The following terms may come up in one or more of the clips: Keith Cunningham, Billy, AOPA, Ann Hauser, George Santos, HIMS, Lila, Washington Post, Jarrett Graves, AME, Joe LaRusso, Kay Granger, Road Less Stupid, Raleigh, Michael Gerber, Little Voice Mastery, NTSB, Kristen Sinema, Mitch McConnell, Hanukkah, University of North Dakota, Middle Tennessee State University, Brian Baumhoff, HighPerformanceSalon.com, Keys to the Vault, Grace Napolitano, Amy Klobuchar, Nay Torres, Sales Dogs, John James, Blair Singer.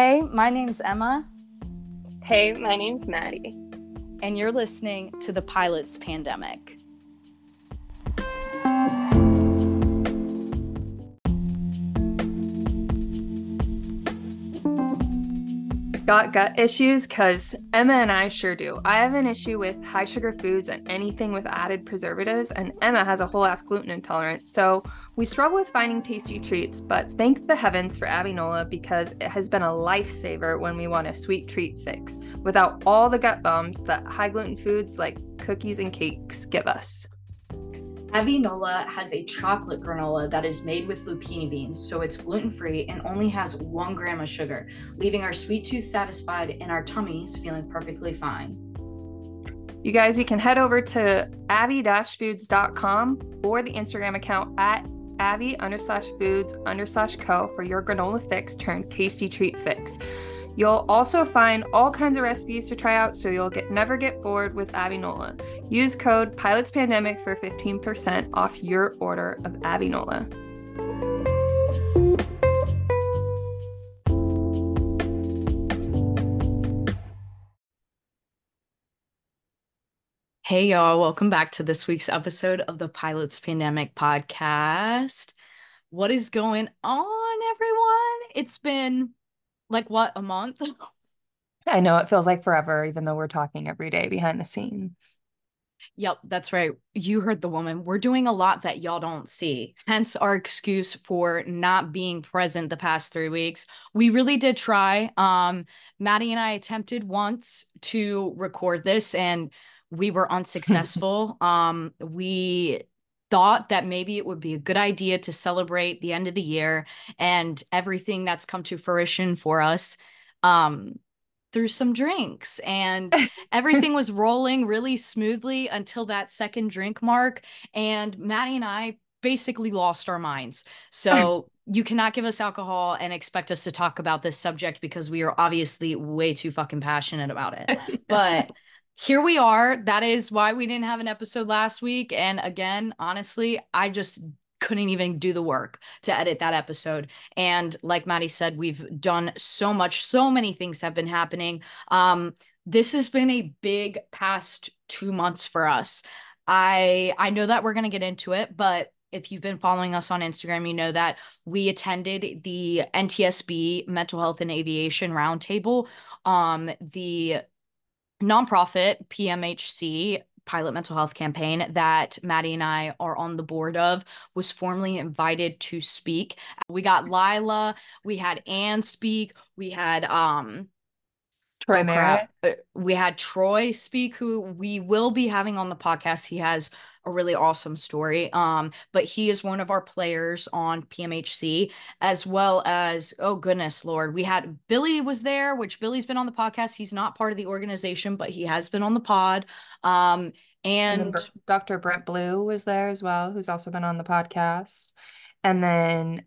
Hey, my name's Emma. Hey, my name's Maddie. And you're listening to The Pilot's Pandemic. Got gut issues? Because Emma and I sure do. I have an issue with high sugar foods and anything with added preservatives, and Emma has a whole ass gluten intolerance. So we struggle with finding tasty treats, but thank the heavens for Abbi-Nola, because it has been a lifesaver when we want a sweet treat fix without all the gut bums that high gluten foods like cookies and cakes give us. Abbi-Nola has a chocolate granola that is made with lupini beans, so it's gluten-free and only has 1 gram of sugar, leaving our sweet tooth satisfied and our tummies feeling perfectly fine. You guys, you can head over to abbi-foods.com or the Instagram account at abbi_foods_co for your granola fix turned tasty treat fix. You'll also find all kinds of recipes to try out, so you'll never get bored with Abbi-Nola. Use code PILOTSPANDEMIC for 15% off your order of Abbi-Nola. Hey y'all, welcome back to this week's episode of the Pilot's Pandemic podcast. What is going on, everyone? It's been... like what, a month? I know, it feels like forever, even though we're talking every day behind the scenes. Yep, that's right. You heard the woman. We're doing a lot that y'all don't see, hence our excuse for not being present the past 3 weeks. We really did try. Maddie and I attempted once to record this, and we were unsuccessful. We thought that maybe it would be a good idea to celebrate the end of the year and everything that's come to fruition for us through some drinks, and everything was rolling really smoothly until that second drink mark, and Maddie and I basically lost our minds. So you cannot give us alcohol and expect us to talk about this subject, because we are obviously way too fucking passionate about it. But here we are. That is why we didn't have an episode last week. And again, honestly, I just couldn't even do the work to edit that episode. And like Maddie said, we've done so much. So many things have been happening. This has been a big past 2 months for us. I know that we're going to get into it, but if you've been following us on Instagram, you know that we attended the NTSB Mental Health and Aviation Roundtable. The nonprofit PMHC Pilot Mental Health Campaign that Maddie and I are on the board of was formally invited to speak. We got Lila, we had Ann speak, we had Troy speak, who we will be having on the podcast. He has a really awesome story, but he is one of our players on PMHC, as well as, oh goodness Lord, we had Billy was there, which Billy's been on the podcast. He's not part of the organization, but he has been on the pod. And Dr. Brent Blue was there as well, who's also been on the podcast. And then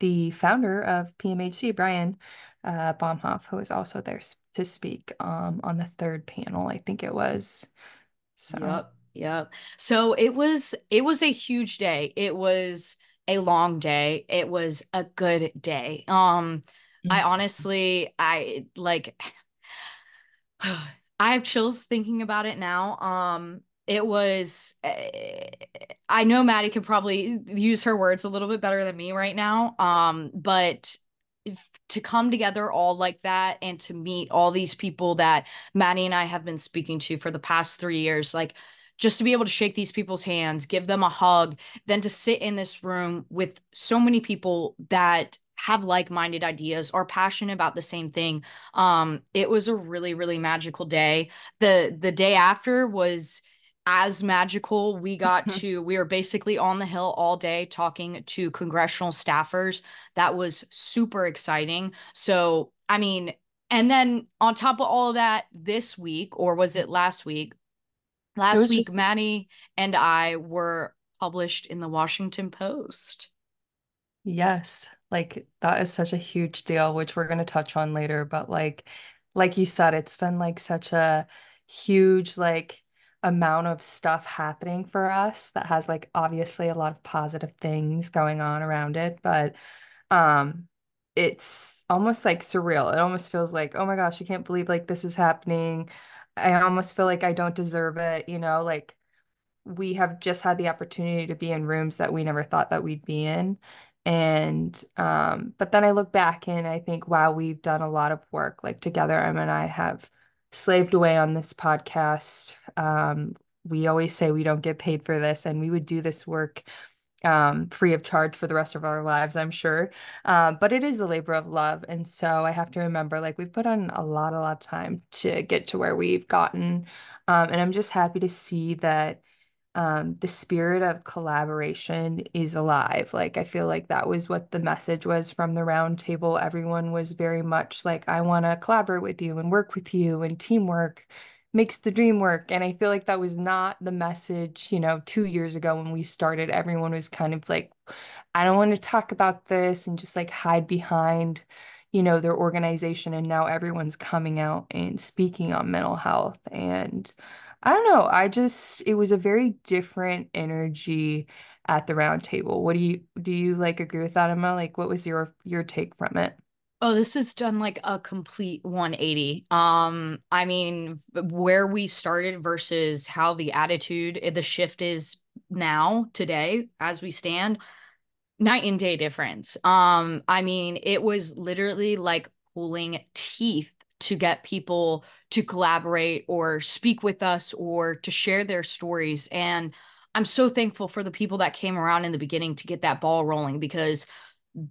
the founder of PMHC, Brian Baumhoff, who was also there to speak on the third panel, I think it was. So yep. So it was a huge day. It was a long day. It was a good day. I have chills thinking about it now. It was, I know Maddie could probably use her words a little bit better than me right now. But to come together all like that and to meet all these people that Maddie and I have been speaking to for the past 3 years, like just to be able to shake these people's hands, give them a hug, then to sit in this room with so many people that have like-minded ideas, are passionate about the same thing. It was a really, really magical day. The day after was as magical. We were basically on the Hill all day talking to congressional staffers. That was super exciting. So, I mean, and then on top of all of that, this week, or was it last week? Last week, Maddie and I were published in the Washington Post. Yes. Like, that is such a huge deal, which we're going to touch on later. But like you said, it's been like such a huge, like, amount of stuff happening for us that has like obviously a lot of positive things going on around it, but it's almost like surreal. It almost feels like, oh my gosh, I can't believe like this is happening. I almost feel like I don't deserve it. You know, like we have just had the opportunity to be in rooms that we never thought that we'd be in. And, but then I look back and I think, wow, we've done a lot of work, like together, Em and I have slaved away on this podcast. We always say we don't get paid for this, and we would do this work free of charge for the rest of our lives, I'm sure. But it is a labor of love. And so I have to remember, like, we've put on a lot of time to get to where we've gotten. And I'm just happy to see that the spirit of collaboration is alive. Like, I feel like that was what the message was from the round table. Everyone was very much like, I want to collaborate with you and work with you, and teamwork makes the dream work. And I feel like that was not the message, you know, 2 years ago when we started. Everyone was kind of like, I don't want to talk about this, and just like hide behind, you know, their organization. And now everyone's coming out and speaking on mental health. And I don't know, it was a very different energy at the round table. What do you like agree with that, Emma? Like, what was your take from it? Oh, this has done like a complete 180. I mean, where we started versus how the shift is now today as we stand, night and day difference. I mean, it was literally like pulling teeth to get people to collaborate or speak with us or to share their stories. And I'm so thankful for the people that came around in the beginning to get that ball rolling, because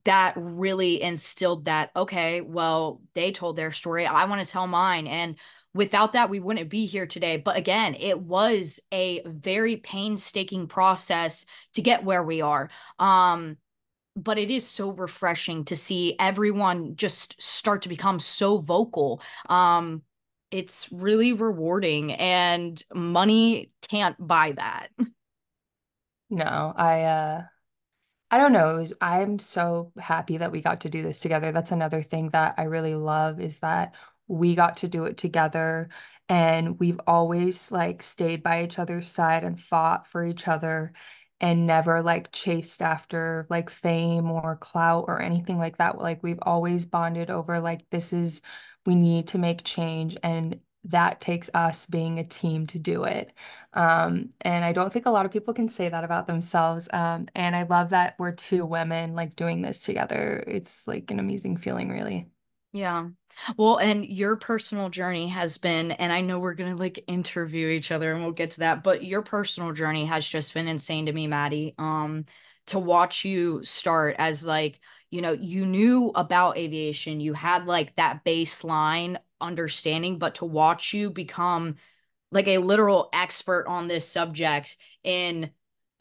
that really instilled that, okay, well, they told their story, I want to tell mine. And without that, we wouldn't be here today. But again, it was a very painstaking process to get where we are. But it is so refreshing to see everyone just start to become so vocal. It's really rewarding, and money can't buy that. No, I don't know. I'm so happy that we got to do this together. That's another thing that I really love, is that we got to do it together, and we've always like stayed by each other's side and fought for each other, and never like chased after like fame or clout or anything like that. Like, we've always bonded over like, we need to make change, and that takes us being a team to do it. And I don't think a lot of people can say that about themselves. And I love that we're two women like doing this together. It's like an amazing feeling, really. Yeah. Well, and your personal journey has been, and I know we're going to like interview each other and we'll get to that, but your personal journey has just been insane to me, Maddie. To watch you start as like, you know, you knew about aviation, you had like that baseline understanding, but to watch you become like a literal expert on this subject in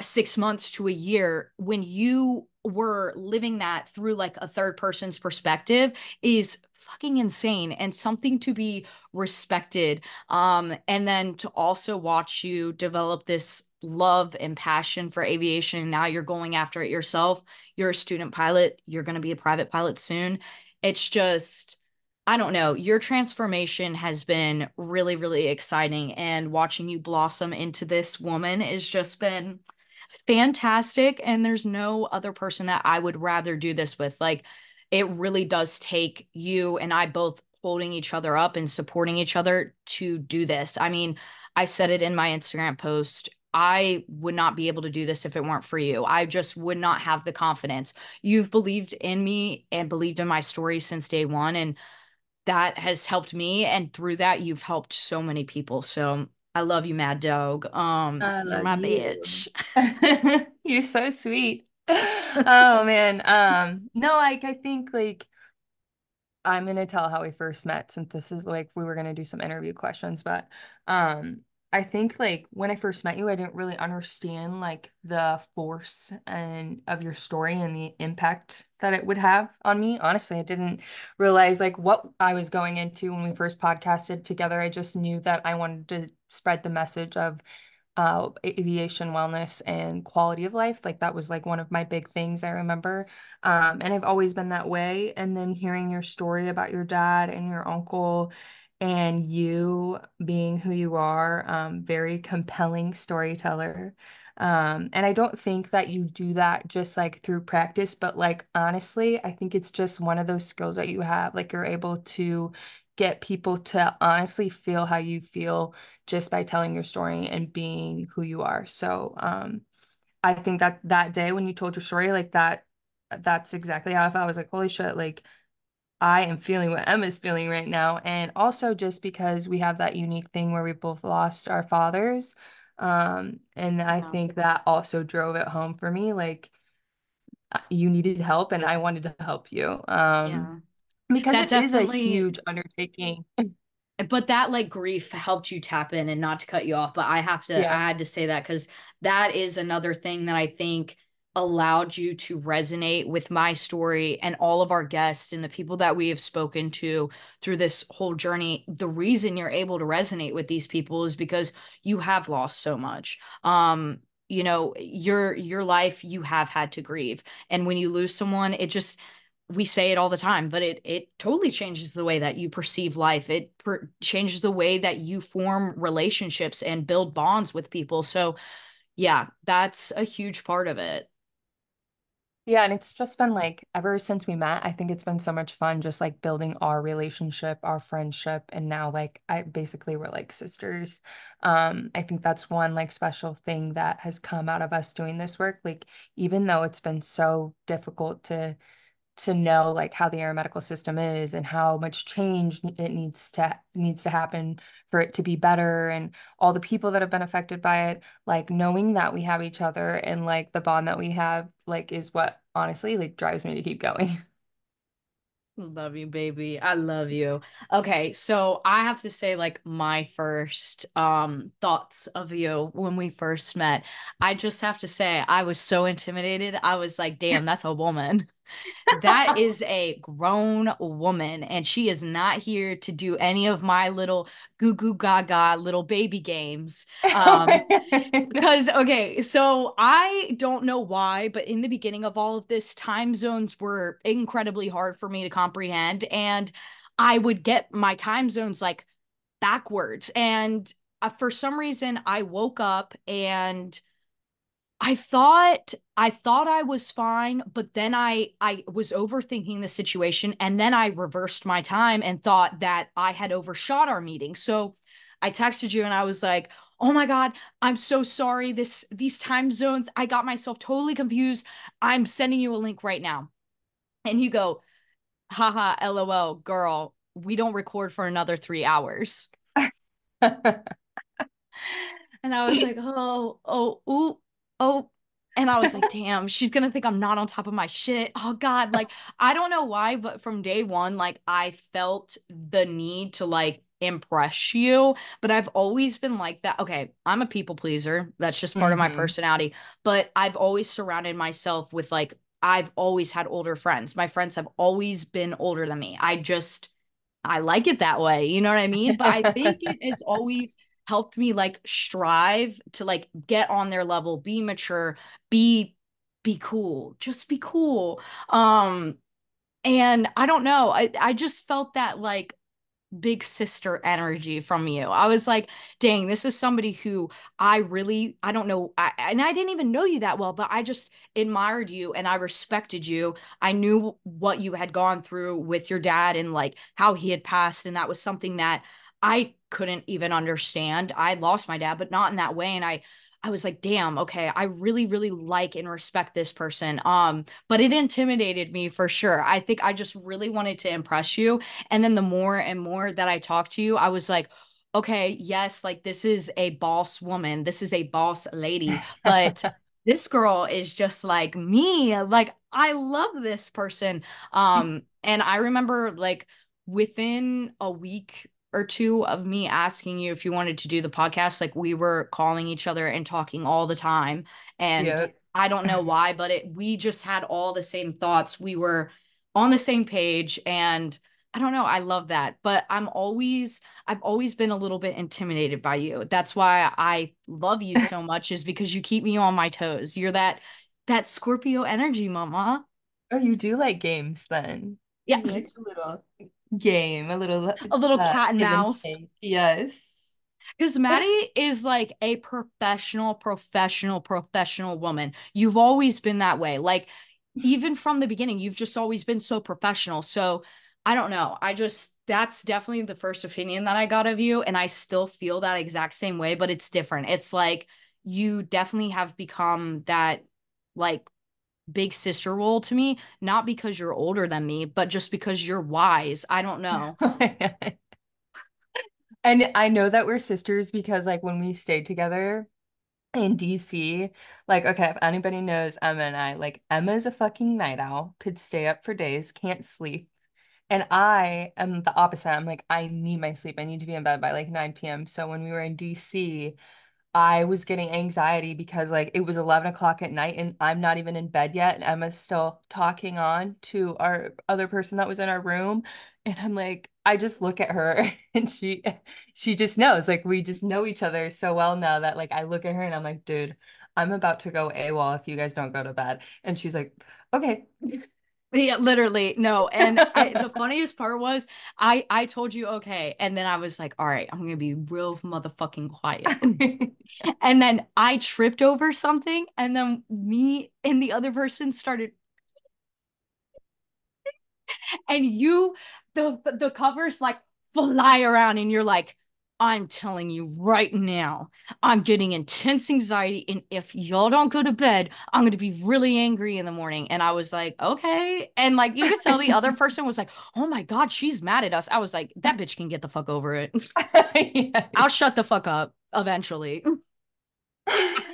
6 months to a year, when you were living that through like a third person's perspective, is fucking insane and something to be respected. And then to also watch you develop this love and passion for aviation, and now you're going after it yourself. You're a student pilot. You're going to be a private pilot soon. It's just, I don't know, your transformation has been really, really exciting, and watching you blossom into this woman has just been fantastic. And there's no other person that I would rather do this with. Like, it really does take you and I both holding each other up and supporting each other to do this. I mean, I said it in my Instagram post, I would not be able to do this if it weren't for you. I just would not have the confidence. You've believed in me and believed in my story since day one, and that has helped me. And through that, you've helped so many people. So I love you, Mad Dog. You're my bitch. You're so sweet. Oh man. No, I think like, I'm going to tell how we first met, since this is like, we were going to do some interview questions, but, I think like when I first met you, I didn't really understand like the force and of your story and the impact that it would have on me. Honestly, I didn't realize like what I was going into when we first podcasted together. I just knew that I wanted to spread the message of aviation wellness and quality of life. Like, that was like one of my big things I remember. And I've always been that way. And then hearing your story about your dad and your uncle, and you being who you are, very compelling storyteller, And I don't think that you do that just like through practice, but like, honestly, I think it's just one of those skills that you have, like you're able to get people to honestly feel how you feel just by telling your story and being who you are. So I think that that day when you told your story, like that's exactly how I felt. I was like, holy shit, like I am feeling what Emma's feeling right now. And also just because we have that unique thing where we both lost our fathers. And I think that also drove it home for me. Like you needed help and I wanted to help you. Because that it is a huge undertaking. But that like grief helped you tap in, and not to cut you off, but I have to, I had to say that because that is another thing that I think allowed you to resonate with my story and all of our guests and the people that we have spoken to through this whole journey. The reason you're able to resonate with these people is because you have lost so much. You know, your life, you have had to grieve. And when you lose someone, it just, we say it all the time, but it totally changes the way that you perceive life. It changes the way that you form relationships and build bonds with people. So yeah, that's a huge part of it. Yeah. And it's just been like, ever since we met, I think it's been so much fun, just like building our relationship, our friendship. And now like, we're like sisters. I think that's one like special thing that has come out of us doing this work. Like, even though it's been so difficult to know like how the aeromedical system is and how much change it needs to happen for it to be better, and all the people that have been affected by it, like knowing that we have each other and like the bond that we have, like, is what honestly like drives me to keep going. Love you, baby. I love you. Okay. So I have to say, like, my first thoughts of you when we first met, I just have to say I was so intimidated. I was like, damn, that's a woman. That is a grown woman. And she is not here to do any of my little goo goo gaga little baby games. Because, okay, so I don't know why, but in the beginning of all of this, time zones were incredibly hard for me to comprehend. And I would get my time zones like backwards. And for some reason, I woke up and I thought I was fine, but then I was overthinking the situation, and then I reversed my time and thought that I had overshot our meeting. So I texted you and I was like, oh my God, I'm so sorry. These time zones, I got myself totally confused. I'm sending you a link right now. And you go, haha, LOL, girl, we don't record for another 3 hours. And I was like, oh, and I was like, damn, she's going to think I'm not on top of my shit. Oh God. Like, I don't know why, but from day one, like I felt the need to like impress you, but I've always been like that. Okay. I'm a people pleaser. That's just part of my personality, but I've always surrounded myself with like, I've always had older friends. My friends have always been older than me. I like it that way. You know what I mean? But I think it is always helped me like strive to like get on their level, be mature, be cool, just be cool. And I don't know, I just felt that like big sister energy from you. I was like, dang, this is somebody who I don't know. And I didn't even know you that well, but I just admired you and I respected you. I knew what you had gone through with your dad and like how he had passed. And that was something that I couldn't even understand. I lost my dad, but not in that way. And I was like, damn, okay, I really, really like and respect this person. But it intimidated me for sure. I think I just really wanted to impress you. And then the more and more that I talked to you, I was like, okay, yes, like this is a boss woman. This is a boss lady, but this girl is just like me. Like, I love this person. And I remember like within a week or two of me asking you if you wanted to do the podcast, like we were calling each other and talking all the time. And I don't know why, but we just had all the same thoughts. We were on the same page, and I don't know, I love that, but I've always been a little bit intimidated by you. That's why I love you so much, is because you keep me on my toes. You're that Scorpio energy, mama. Oh, you do like games then. Yes. Like a little cat and mouse. Yes. Because Maddie is like a professional woman. You've always been that way. Like, even from the beginning, you've just always been so professional. So I don't know. That's definitely the first opinion that I got of you. And I still feel that exact same way, but it's different. It's like, you definitely have become that like big sister role to me, not because you're older than me, but just because you're wise. I don't know. And I know that we're sisters because like when we stayed together in DC, like, okay, if anybody knows Emma and I, like Emma's a fucking night owl, could stay up for days, can't sleep. And I am the opposite. I'm like, I need my sleep. I need to be in bed by like 9 p.m. So when we were in DC, I was getting anxiety because like it was 11 o'clock at night and I'm not even in bed yet. And Emma's still talking on to our other person that was in our room. And I'm like, I just look at her and she just knows, like, we just know each other so well now that like I look at her and I'm like, dude, I'm about to go AWOL if you guys don't go to bed. And she's like, okay. Yeah, literally. No. And the funniest part was I told you, okay. And then I was like, all right, I'm going to be real motherfucking quiet. And then I tripped over something. And then me and the other person started. And you, the covers like fly around and you're like, I'm telling you right now, I'm getting intense anxiety. And if y'all don't go to bed, I'm going to be really angry in the morning. And I was like, okay. And like, you could tell the other person was like, oh my God, she's mad at us. I was like, that bitch can get the fuck over it. Yes. I'll shut the fuck up eventually.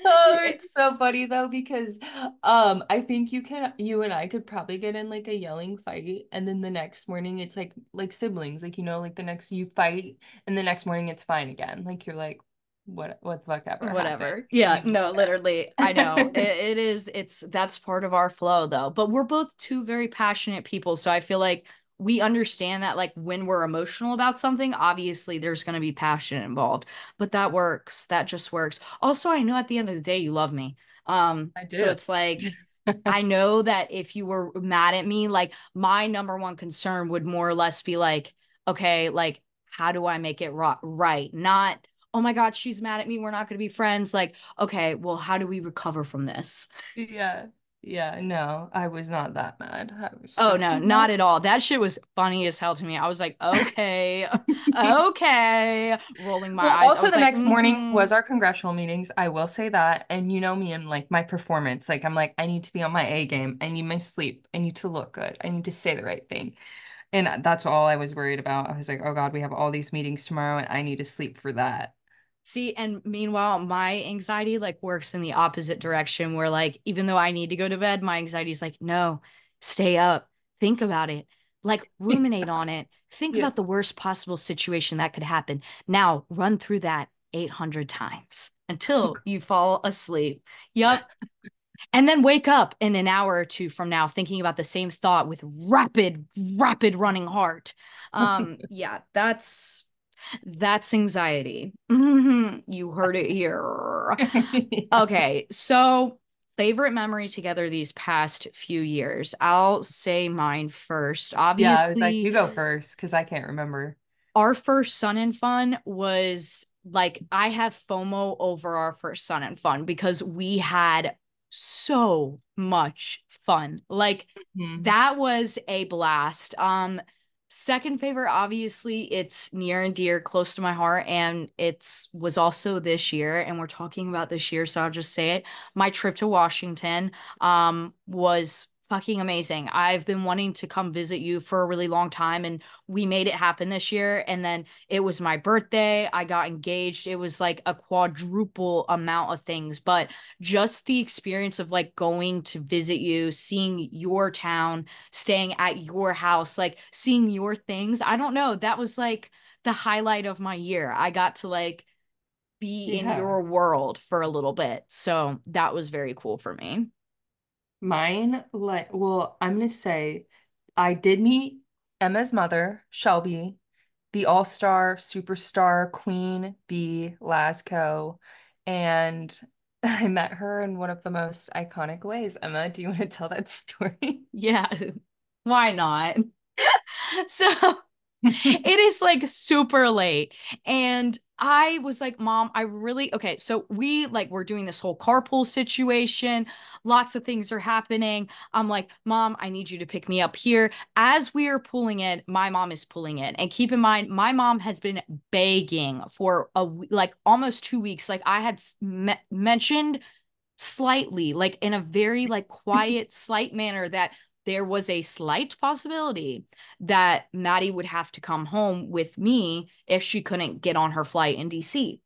Oh, it's so funny though, because I think you and I could probably get in like a yelling fight, and then the next morning it's like siblings, like, you know, like the next you fight and the next morning it's fine again. Like, you're like, what the fuck ever. Whatever. Yeah, no, literally. I know. That's part of our flow though. But we're both two very passionate people. So I feel like we understand that like when we're emotional about something, obviously there's going to be passion involved, but that works. That just works. Also, I know at the end of the day, you love me. I do. So it's like, I know that if you were mad at me, like my number one concern would more or less be like, okay, like, how do I make it right? Not, oh my God, she's mad at me, we're not going to be friends. Like, okay, well, how do we recover from this? Yeah. Yeah, no, I was not that mad. Oh, no, not at all. That shit was funny as hell to me. I was like, okay, okay, rolling my eyes. Also, the next morning was our congressional meetings. I will say that. And you know me and like my performance, like I'm like, I need to be on my A game. I need my sleep. I need to look good. I need to say the right thing. And that's all I was worried about. I was like, oh God, we have all these meetings tomorrow and I need to sleep for that. See, and meanwhile, my anxiety like works in the opposite direction where like, even though I need to go to bed, my anxiety is like, no, stay up, think about it, like ruminate on it, think about the worst possible situation that could happen. Now run through that 800 times until you fall asleep. Yep. And then wake up in an hour or two from now, thinking about the same thought with rapid running heart. Yeah, that's anxiety. You heard it here. Okay, so favorite memory together these past few years. I'll say mine first. Obviously, yeah, I was like, you go first because I can't remember. Our first Sun and Fun was like, I have FOMO over our first Sun and Fun because we had so much fun. Like that was a blast. Second favorite, obviously, it's near and dear, close to my heart, and was also this year, and we're talking about this year, so I'll just say it. My trip to Washington was fucking amazing. I've been wanting to come visit you for a really long time, and we made it happen this year, and then it was my birthday. I got engaged. It was like a quadruple amount of things, but just the experience of like going to visit you, seeing your town, staying at your house, like seeing your things. I don't know. That was like the highlight of my year. I got to like be in your world for a little bit. So that was very cool for me. Mine, like, well, I'm going to say I did meet Emma's mother, Shelby, the all-star, superstar, Queen Bee Lasco, and I met her in one of the most iconic ways. Emma, do you want to tell that story? Yeah, why not? So It is like super late. And I was like, Mom, okay. So we're doing this whole carpool situation. Lots of things are happening. I'm like, Mom, I need you to pick me up here. As we are pulling in, my mom is pulling in. And keep in mind, my mom has been begging for almost 2 weeks. Like I had mentioned slightly, like in a very like quiet, slight manner that there was a slight possibility that Maddie would have to come home with me if she couldn't get on her flight in DC.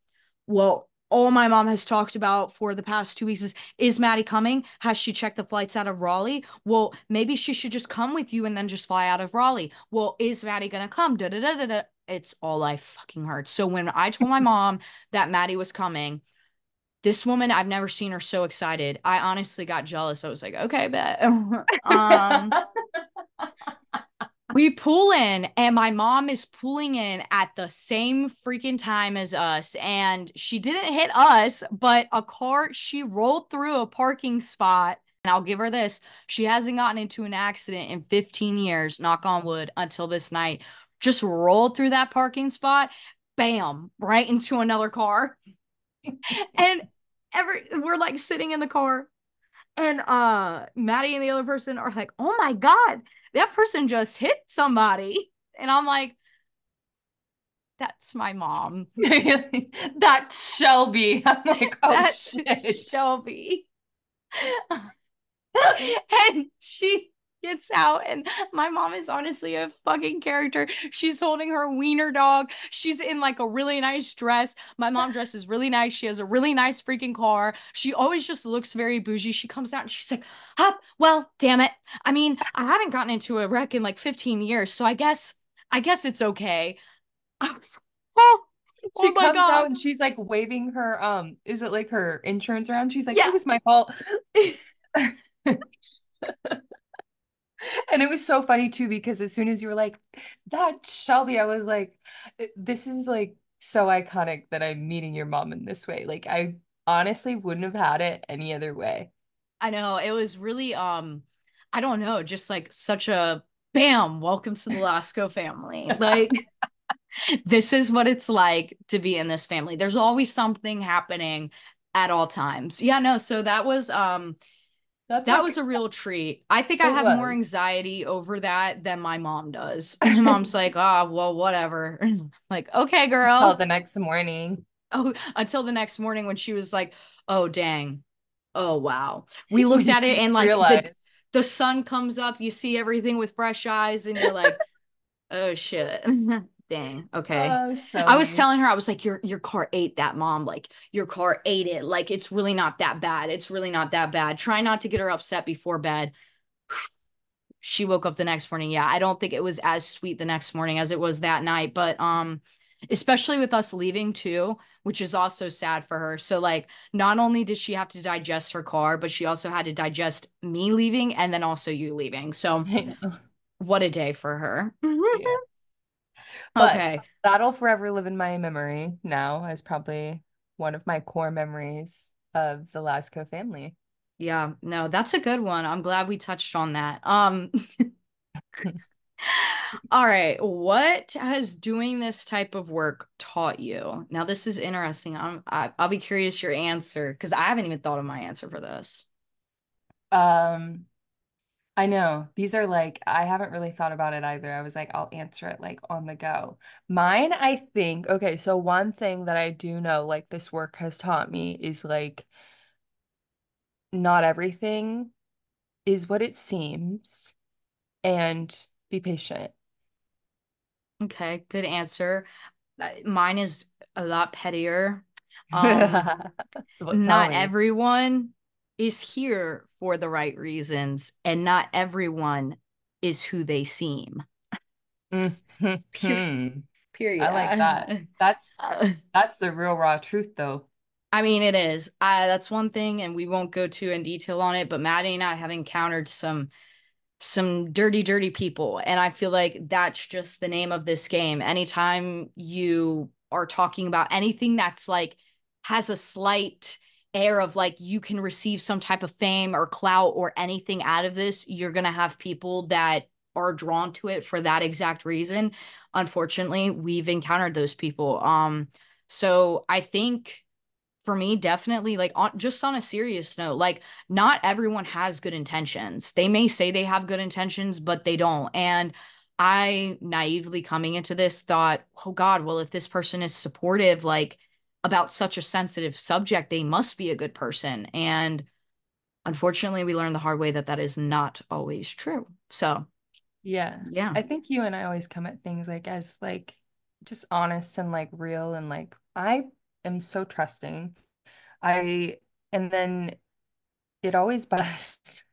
Well, all my mom has talked about for the past 2 weeks is Maddie coming? Has she checked the flights out of Raleigh? Well, maybe she should just come with you and then just fly out of Raleigh. Well, is Maddie going to come? Da-da-da-da-da. It's all I fucking heard. So when I told my mom that Maddie was coming, this woman, I've never seen her so excited. I honestly got jealous. I was like, okay, bet. We pull in and my mom is pulling in at the same freaking time as us. And she didn't hit us, but she rolled through a parking spot. And I'll give her this. She hasn't gotten into an accident in 15 years, knock on wood, until this night. Just rolled through that parking spot. Bam, right into another car. And we're like sitting in the car and Maddie and the other person are like, oh my God, that person just hit somebody. And I'm like, that's my mom. That's Shelby. I'm like, oh, that's shit. Shelby. And she gets out and my mom is honestly a fucking character. She's holding her wiener dog. She's in like a really nice dress. My mom dresses really nice. She has a really nice freaking car. She always just looks very bougie. She comes out and she's like, well, damn it. I mean, I haven't gotten into a wreck in like 15 years. So I guess it's okay. I was like, she comes out and she's like waving her, is it like her insurance around? She's like, yeah. It was my fault. And it was so funny too, because as soon as you were like, that's Shelby, I was like, this is like so iconic that I'm meeting your mom in this way. Like I honestly wouldn't have had it any other way. I know. It was really, I don't know, just like such a bam, welcome to the Lasco family. Like this is what it's like to be in this family. There's always something happening at all times. Yeah, no. So that was, that was a real treat. I think I have more anxiety over that than my mom does. My mom's like, well, whatever. Like, okay, girl. Until the next morning. Oh, until the next morning when she was like, oh, dang. Oh, wow. We looked at it and like the sun comes up. You see everything with fresh eyes and you're like, oh, shit. Dang. Okay. Oh, I was telling her, I was like, your car ate that, Mom. Like your car ate it. Like, it's really not that bad. It's really not that bad. Try not to get her upset before bed. She woke up the next morning. Yeah. I don't think it was as sweet the next morning as it was that night, but, especially with us leaving too, which is also sad for her. So like, not only did she have to digest her car, but she also had to digest me leaving and then also you leaving. So what a day for her. Yeah. But okay, that'll forever live in my memory now as probably one of my core memories of the Lasco family. Yeah, no, that's a good one. I'm glad we touched on that. All right. What has doing this type of work taught you? Now, this is interesting. I'll be curious your answer because I haven't even thought of my answer for this. I know. These are like, I haven't really thought about it either. I was like, I'll answer it like on the go. Mine, I think, okay, so one thing that I do know like this work has taught me is like not everything is what it seems and be patient. Okay, good answer. Mine is a lot pettier. Not everyone is here for the right reasons, and not everyone is who they seem. Period. I like that. That's the real raw truth, though. I mean, it is. That's one thing, and we won't go too in detail on it, but Maddie and I have encountered some dirty, dirty people, and I feel like that's just the name of this game. Anytime you are talking about anything that's like has a slight air of like you can receive some type of fame or clout or anything out of this, you're gonna have people that are drawn to it for that exact reason. Unfortunately, we've encountered those people. So I think for me, definitely, like, just on a serious note, like, not everyone has good intentions. They may say they have good intentions, but they don't. And I naively coming into this thought, oh God, well, if this person is supportive, like, about such a sensitive subject, they must be a good person. And unfortunately, we learned the hard way that that is not always true. So yeah. I think you and I always come at things like as like just honest and like real, and like I am so trusting. And then it always busts.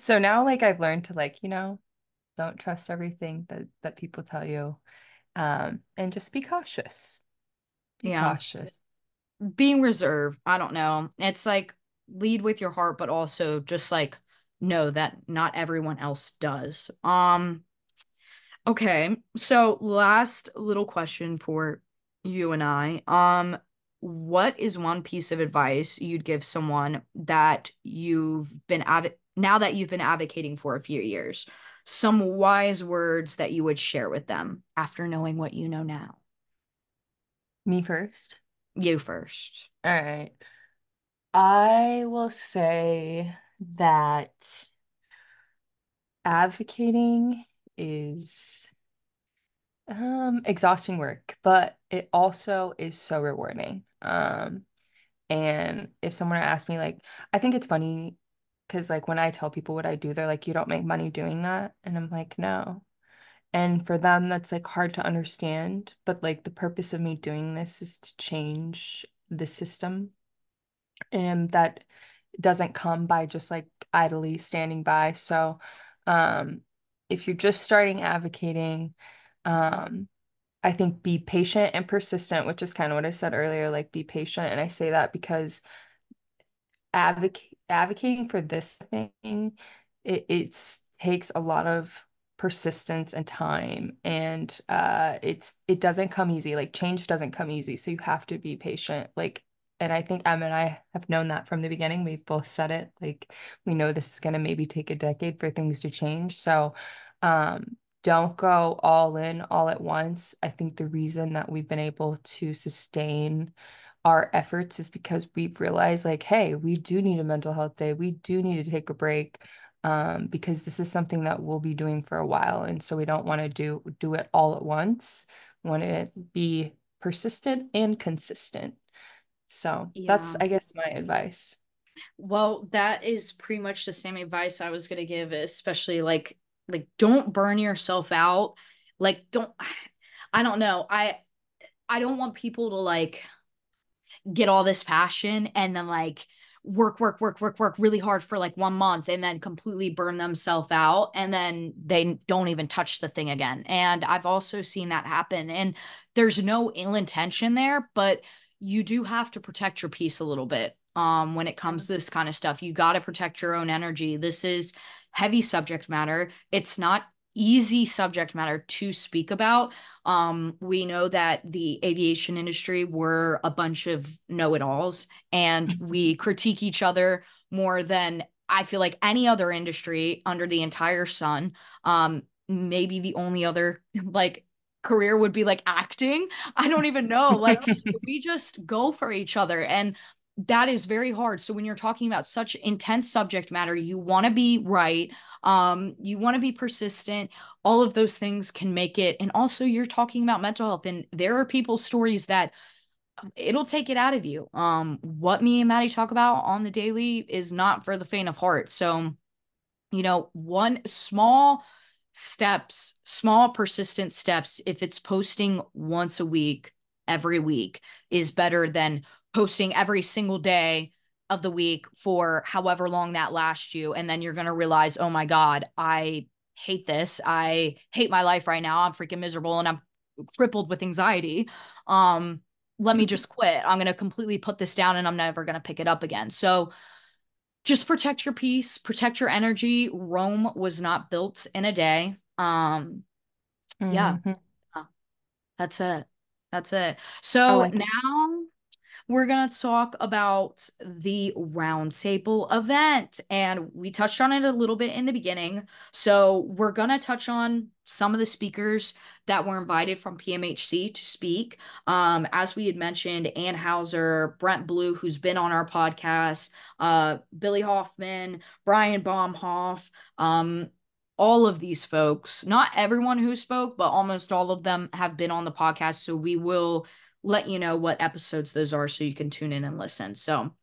So now, like, I've learned to, like, you know, don't trust everything that people tell you, and just be cautious. Be cautious. Being reserved. I don't know. It's like lead with your heart, but also just like know that not everyone else does. Okay. So last little question for you and I. What is one piece of advice you'd give someone that you've been advocating for a few years? Some wise words that you would share with them after knowing what you know now. Me first? You first. All right. I will say that advocating is exhausting work, but it also is so rewarding. And if someone asked me, like, I think it's funny because, like, when I tell people what I do, they're like, you don't make money doing that. And I'm like, no. And for them, that's, like, hard to understand. But, like, the purpose of me doing this is to change the system. And that doesn't come by just, like, idly standing by. So if you're just starting advocating, I think be patient and persistent, which is kind of what I said earlier, like, be patient. And I say that because advocating for this thing, it takes a lot of persistence and time, and it doesn't come easy. Like, change doesn't come easy, so you have to be patient. Like, and I think Em and I have known that from the beginning. We've both said it, like, we know this is going to maybe take a decade for things to change. So don't go all in all at once. I think the reason that we've been able to sustain our efforts is because we've realized, like, hey, we do need a mental health day, we do need to take a break. Because this is something that we'll be doing for a while. And so we don't want to do it all at once. We want to be persistent and consistent. So that's, I guess, my advice. Well, that is pretty much the same advice I was going to give, especially like don't burn yourself out. Like, I don't know. I don't want people to, like, get all this passion and then, like, work really hard for, like, 1 month and then completely burn themselves out, and then they don't even touch the thing again. And I've also seen that happen, and there's no ill intention there, but you do have to protect your peace a little bit. When it comes to this kind of stuff, you got to protect your own energy. This is heavy subject matter. It's not easy subject matter to speak about. We know that the aviation industry, we're a bunch of know-it-alls, and we critique each other more than I feel like any other industry under the entire sun. Maybe the only other, like, career would be, like, acting. I don't even know. Like, we just go for each other, and that is very hard. So when you're talking about such intense subject matter, you want to be right. You want to be persistent. All of those things can make it. And also, you're talking about mental health, and there are people's stories that it'll take it out of you. What me and Maddie talk about on the daily is not for the faint of heart. So, you know, one small steps, small persistent steps, if it's posting once a week, every week, is better than posting every single day of the week for however long that lasts you. And then you're going to realize, oh my God, I hate this. I hate my life right now. I'm freaking miserable and I'm crippled with anxiety. Let me just quit. I'm going to completely put this down and I'm never going to pick it up again. So just protect your peace, protect your energy. Rome was not built in a day. Yeah, that's it. So now we're going to talk about the roundtable event. And we touched on it a little bit in the beginning. So we're going to touch on some of the speakers that were invited from PMHC to speak. As we had mentioned, Ann Hauser, Brent Blue, who's been on our podcast, Billy Hoffman, Brian Baumhoff, all of these folks, not everyone who spoke, but almost all of them have been on the podcast. So we will let you know what episodes those are so you can tune in and listen. So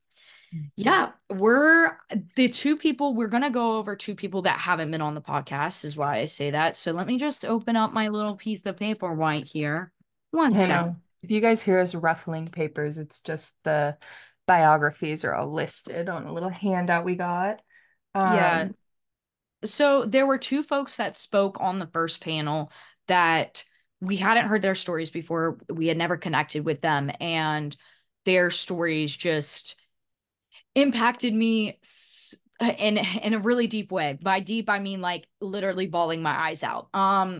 yeah, we're the two people, we're going to go over two people that haven't been on the podcast is why I say that. So let me just open up my little piece of paper right here. One second. If you guys hear us ruffling papers, it's just the biographies are all listed on a little handout we got. Yeah. So there were two folks that spoke on the first panel that we hadn't heard their stories before. We had never connected with them, and their stories just impacted me in a really deep way. By deep, I mean like literally bawling my eyes out.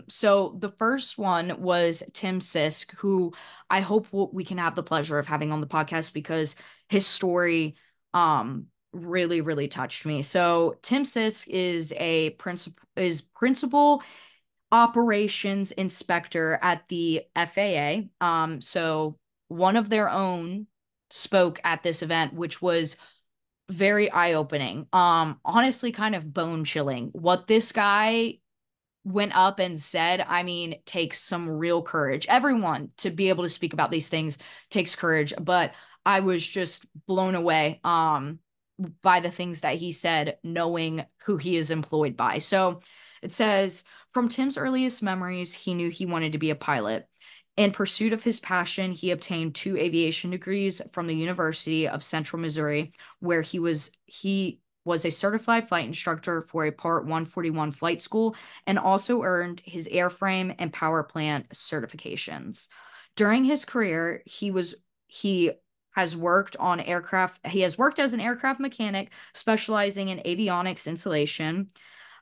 So the first one was Tim Sisk, who I hope we can have the pleasure of having on the podcast because his story, really, really touched me. So Tim Sisk is a principal operations inspector at the FAA. So one of their own spoke at this event, which was very eye-opening. Honestly, kind of bone-chilling. What this guy went up and said, I mean, takes some real courage. Everyone to be able to speak about these things takes courage, but I was just blown away by the things that he said, knowing who he is employed by. So it says, from Tim's earliest memories, he knew he wanted to be a pilot. In pursuit of his passion, he obtained 2 aviation degrees from the University of Central Missouri, where he was a certified flight instructor for a Part 141 flight school and also earned his airframe and power plant certifications. During his career, he has worked as an aircraft mechanic, specializing in avionics installation,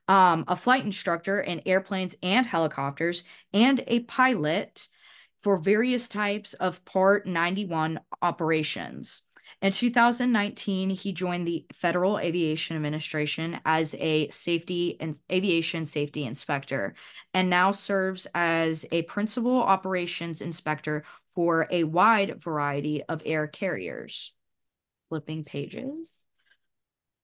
a flight instructor in airplanes and helicopters, and a pilot for various types of Part 91 operations. In 2019, he joined the Federal Aviation Administration as a aviation safety inspector, and now serves as a principal operations inspector for a wide variety of air carriers. Flipping pages.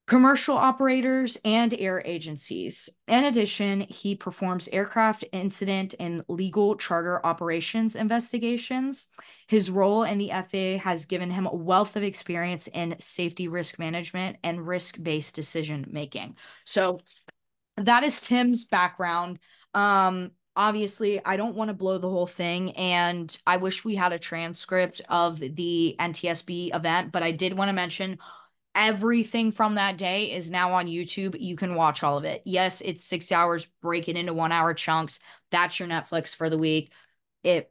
Commercial operators and air agencies. In addition, he performs aircraft incident and legal charter operations investigations. His role in the FAA has given him a wealth of experience in safety risk management and risk-based decision-making. So that is Tim's background. Obviously, I don't want to blow the whole thing, and I wish we had a transcript of the NTSB event, but I did want to mention everything from that day is now on YouTube. You can watch all of it. Yes, it's 6 hours, break it into 1 hour chunks. That's your Netflix for the week. If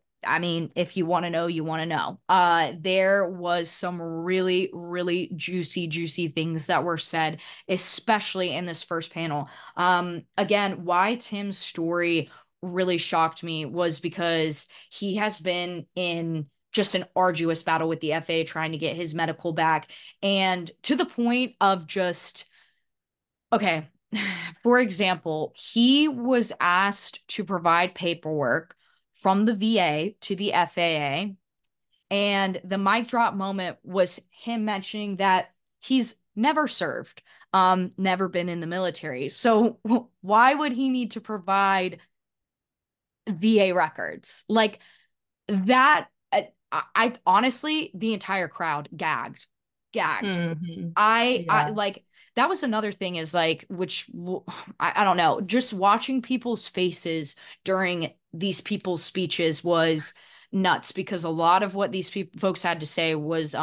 you want to know, you want to know. There was some really, really juicy things that were said, especially in this first panel. Again, why Tim's story really shocked me was because he has been in just an arduous battle with the FAA trying to get his medical back, and to the point of just, okay, for example, he was asked to provide paperwork from the VA to the FAA, and the mic drop moment was him mentioning that he's never served, never been in the military. So why would he need to provide VA records like that? I honestly, the entire crowd gagged. Mm-hmm. I like, that was another thing is like, which I don't know, just watching people's faces during these people's speeches was nuts, because a lot of what these folks had to say was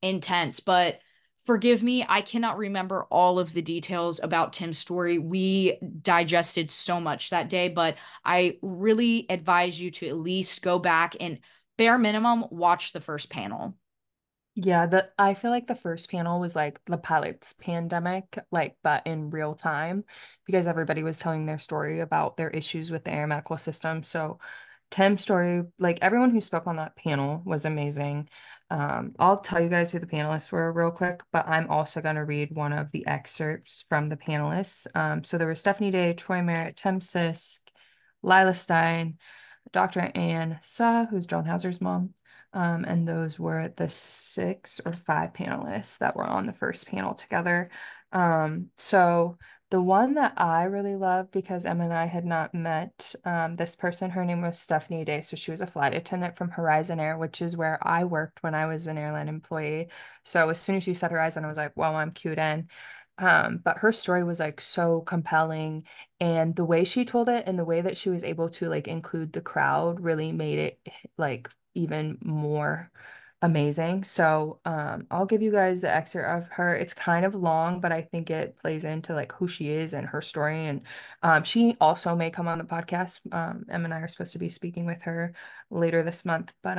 intense. But forgive me, I cannot remember all of the details about Tim's story. We digested so much that day, but I really advise you to at least go back and bare minimum watch the first panel. Yeah, I feel like the first panel was like the pilot's pandemic, like, but in real time, because everybody was telling their story about their issues with the air medical system. So Tim's story, like everyone who spoke on that panel was amazing. I'll tell you guys who the panelists were real quick, but I'm also going to read one of the excerpts from the panelists. So there were Stephanie Day, Troy Merritt, Tim Sisk, Lila Stein, Dr. Ann Hauser, who's Joan Hauser's mom. And those were the 6 or 5 panelists that were on the first panel together. So the one that I really loved, because Emma and I had not met this person, her name was Stephanie Day. So she was a flight attendant from Horizon Air, which is where I worked when I was an airline employee. So as soon as she said Horizon, I was like, well, I'm cued in. But her story was like so compelling, and the way she told it and the way that she was able to like include the crowd really made it like even more amazing. So I'll give you guys the excerpt of her. It's kind of long, but I think it plays into like who she is and her story. And she also may come on the podcast. Em and I are supposed to be speaking with her later this month. But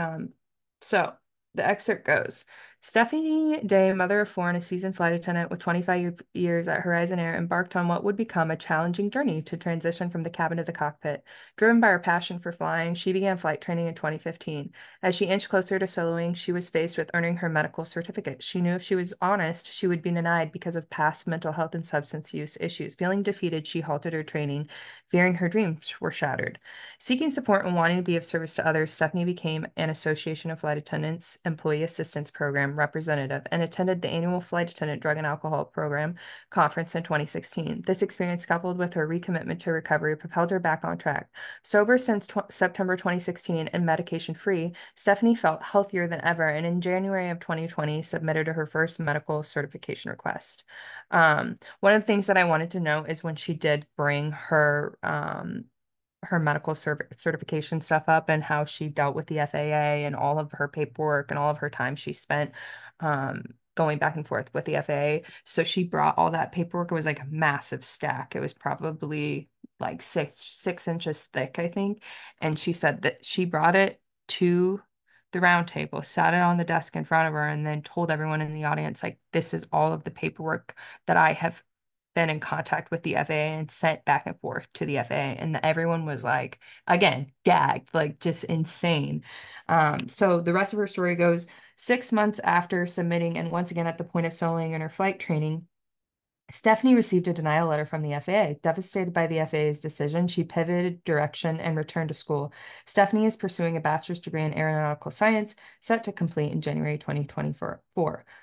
so the excerpt goes, Stephanie Day, mother of 4 and a seasoned flight attendant with 25 years at Horizon Air, embarked on what would become a challenging journey to transition from the cabin to the cockpit. Driven by her passion for flying, she began flight training in 2015. As she inched closer to soloing, she was faced with earning her medical certificate. She knew if she was honest, she would be denied because of past mental health and substance use issues. Feeling defeated, she halted her training, fearing her dreams were shattered. Seeking support and wanting to be of service to others, Stephanie became an Association of Flight Attendants Employee Assistance Program representative and attended the annual Flight Attendant Drug and Alcohol Program conference in 2016. This experience, coupled with her recommitment to recovery, propelled her back on track. Sober since September 2016 and medication-free, Stephanie felt healthier than ever, and in January of 2020, submitted her first medical certification request. One of the things that I wanted to know is when she did bring her medical certification stuff up and how she dealt with the FAA and all of her paperwork and all of her time she spent going back and forth with the FAA. So she brought all that paperwork. It was like a massive stack. It was probably like six inches thick, I think. And she said that she brought it to the round table, sat it on the desk in front of her, and then told everyone in the audience, like, this is all of the paperwork that I have been in contact with the FAA and sent back and forth to the FAA. And everyone was like, again, gagged, like just insane. So the rest of her story goes, 6 months after submitting and once again at the point of soloing in her flight training, Stephanie received a denial letter from the FAA. Devastated by the FAA's decision, she pivoted direction and returned to school. Stephanie is pursuing a bachelor's degree in aeronautical science, set to complete in January 2024.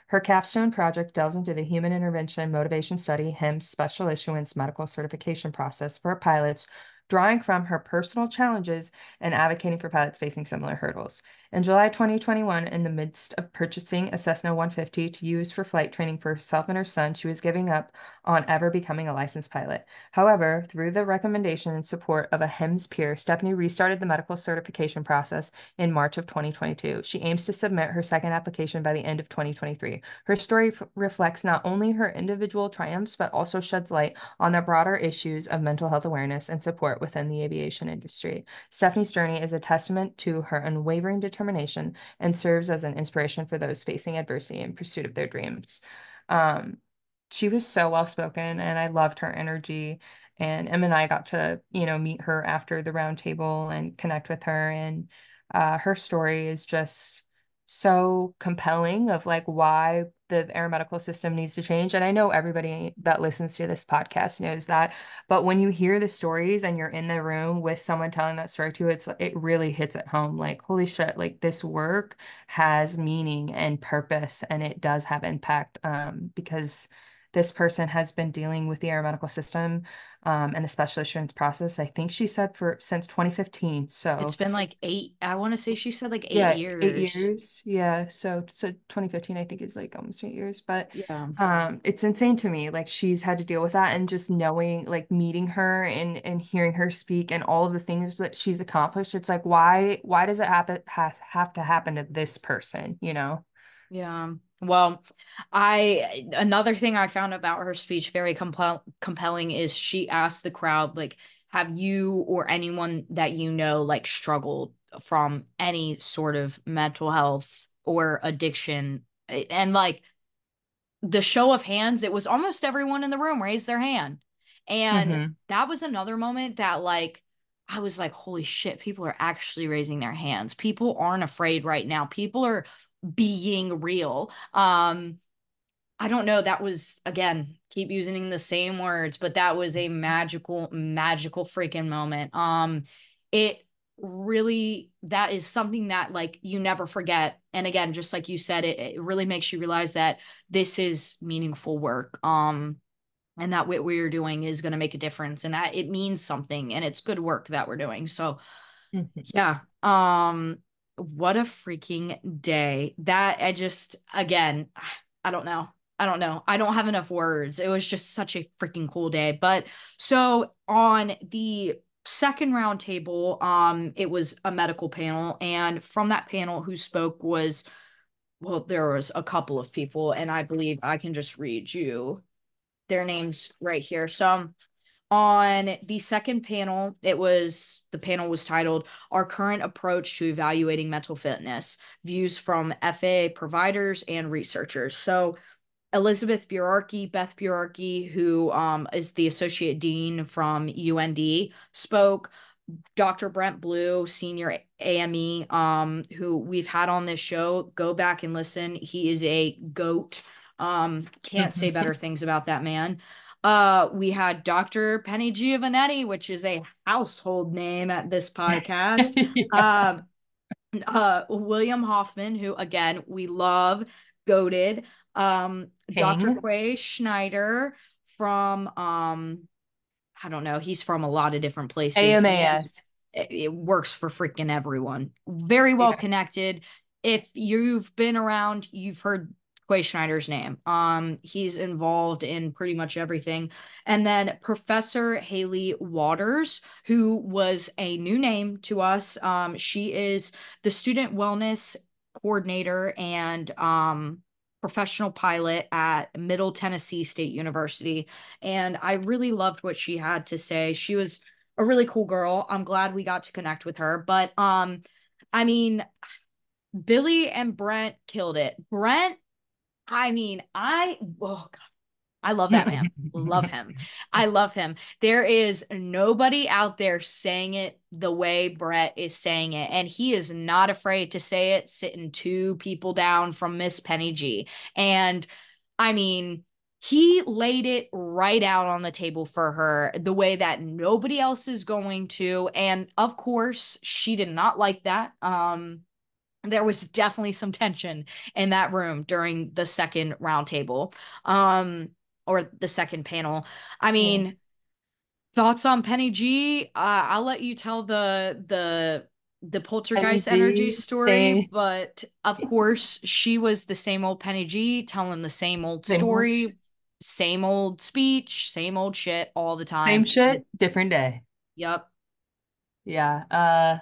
Her capstone project delves into the human intervention motivation study, HIMS, special issuance medical certification process for pilots, drawing from her personal challenges and advocating for pilots facing similar hurdles. In July 2021, in the midst of purchasing a Cessna 150 to use for flight training for herself and her son, she was giving up on ever becoming a licensed pilot. However, through the recommendation and support of a HEMS peer, Stephanie restarted the medical certification process in March of 2022. She aims to submit her second application by the end of 2023. Her story reflects not only her individual triumphs, but also sheds light on the broader issues of mental health awareness and support within the aviation industry. Stephanie's journey is a testament to her unwavering determination and serves as an inspiration for those facing adversity in pursuit of their dreams. She was so well-spoken, and I loved her energy, and Em and I got to, you know, meet her after the round table and connect with her, and her story is just so compelling of like why the aeromedical system needs to change. And I know everybody that listens to this podcast knows that, but when you hear the stories and you're in the room with someone telling that story to you, it really hits at home. Like, holy shit, like this work has meaning and purpose, and it does have impact because this person has been dealing with the aeromedical system and the special issuance process. I think she said since 2015. So it's been like 8. I want to say she said like 8 years. 8 years. Yeah. So 2015, I think, is like almost 8 years. But yeah, it's insane to me. Like, she's had to deal with that, and just knowing, like, meeting her and hearing her speak and all of the things that she's accomplished. It's like, why does it happen? Have to happen to this person? You know? Yeah. Well, another thing I found about her speech very compelling is she asked the crowd, like, have you or anyone that you know, like, struggled from any sort of mental health or addiction? And like the show of hands, it was almost everyone in the room raised their hand. And that was another moment that, like, I was like, holy shit, people are actually raising their hands. People aren't afraid right now. People are being real. I don't know. That was, again, keep using the same words, but that was a magical, magical freaking moment. It really, that is something that like you never forget. And again, just like you said, it really makes you realize that this is meaningful work. And that what we're doing is going to make a difference, and that it means something, and it's good work that we're doing. So yeah. What a freaking day. That I just, again, I don't know. I don't know. I don't have enough words. It was just such a freaking cool day. But so on the second round table, it was a medical panel. And from that panel, who spoke was, well, there was a couple of people, and I believe I can just read you their names right here. So on the second panel, the panel was titled Our Current Approach to Evaluating Mental Fitness, Views from FAA Providers and Researchers. So Elizabeth Burarki, Beth Burarki, who is the Associate Dean from UND, spoke. Dr. Brent Blue, Senior AME, who we've had on this show, go back and listen. He is a goat. Can't say better things about that man. We had Dr. Penny Giovannetti, which is a household name at this podcast. Yeah. William Hoffman, who, again, we love, goated. Dr. Quay Snyder from, I don't know, he's from a lot of different places. AMAS. It works for freaking everyone. Very well connected. If you've been around, you've heard Quay Snyder's name. He's involved in pretty much everything. And then Professor Haley Waters, who was a new name to us. She is the student wellness coordinator and professional pilot at Middle Tennessee State University. And I really loved what she had to say. She was a really cool girl. I'm glad we got to connect with her. But I mean, Billy and Brent killed it. Brent, I mean, oh God, I love that man. Love him. I love him. There is nobody out there saying it the way Brett is saying it. And he is not afraid to say it, sitting two people down from Miss Penny G. And I mean, he laid it right out on the table for her the way that nobody else is going to. And of course, she did not like that. There was definitely some tension in that room during the second roundtable. Or the second panel. I mean, Thoughts on Penny G? I'll let you tell the poltergeist energy story, same. But of course, she was the same old Penny G, telling the same old story, same old speech, same old shit all the time. Same shit, different day. Yep. Yeah.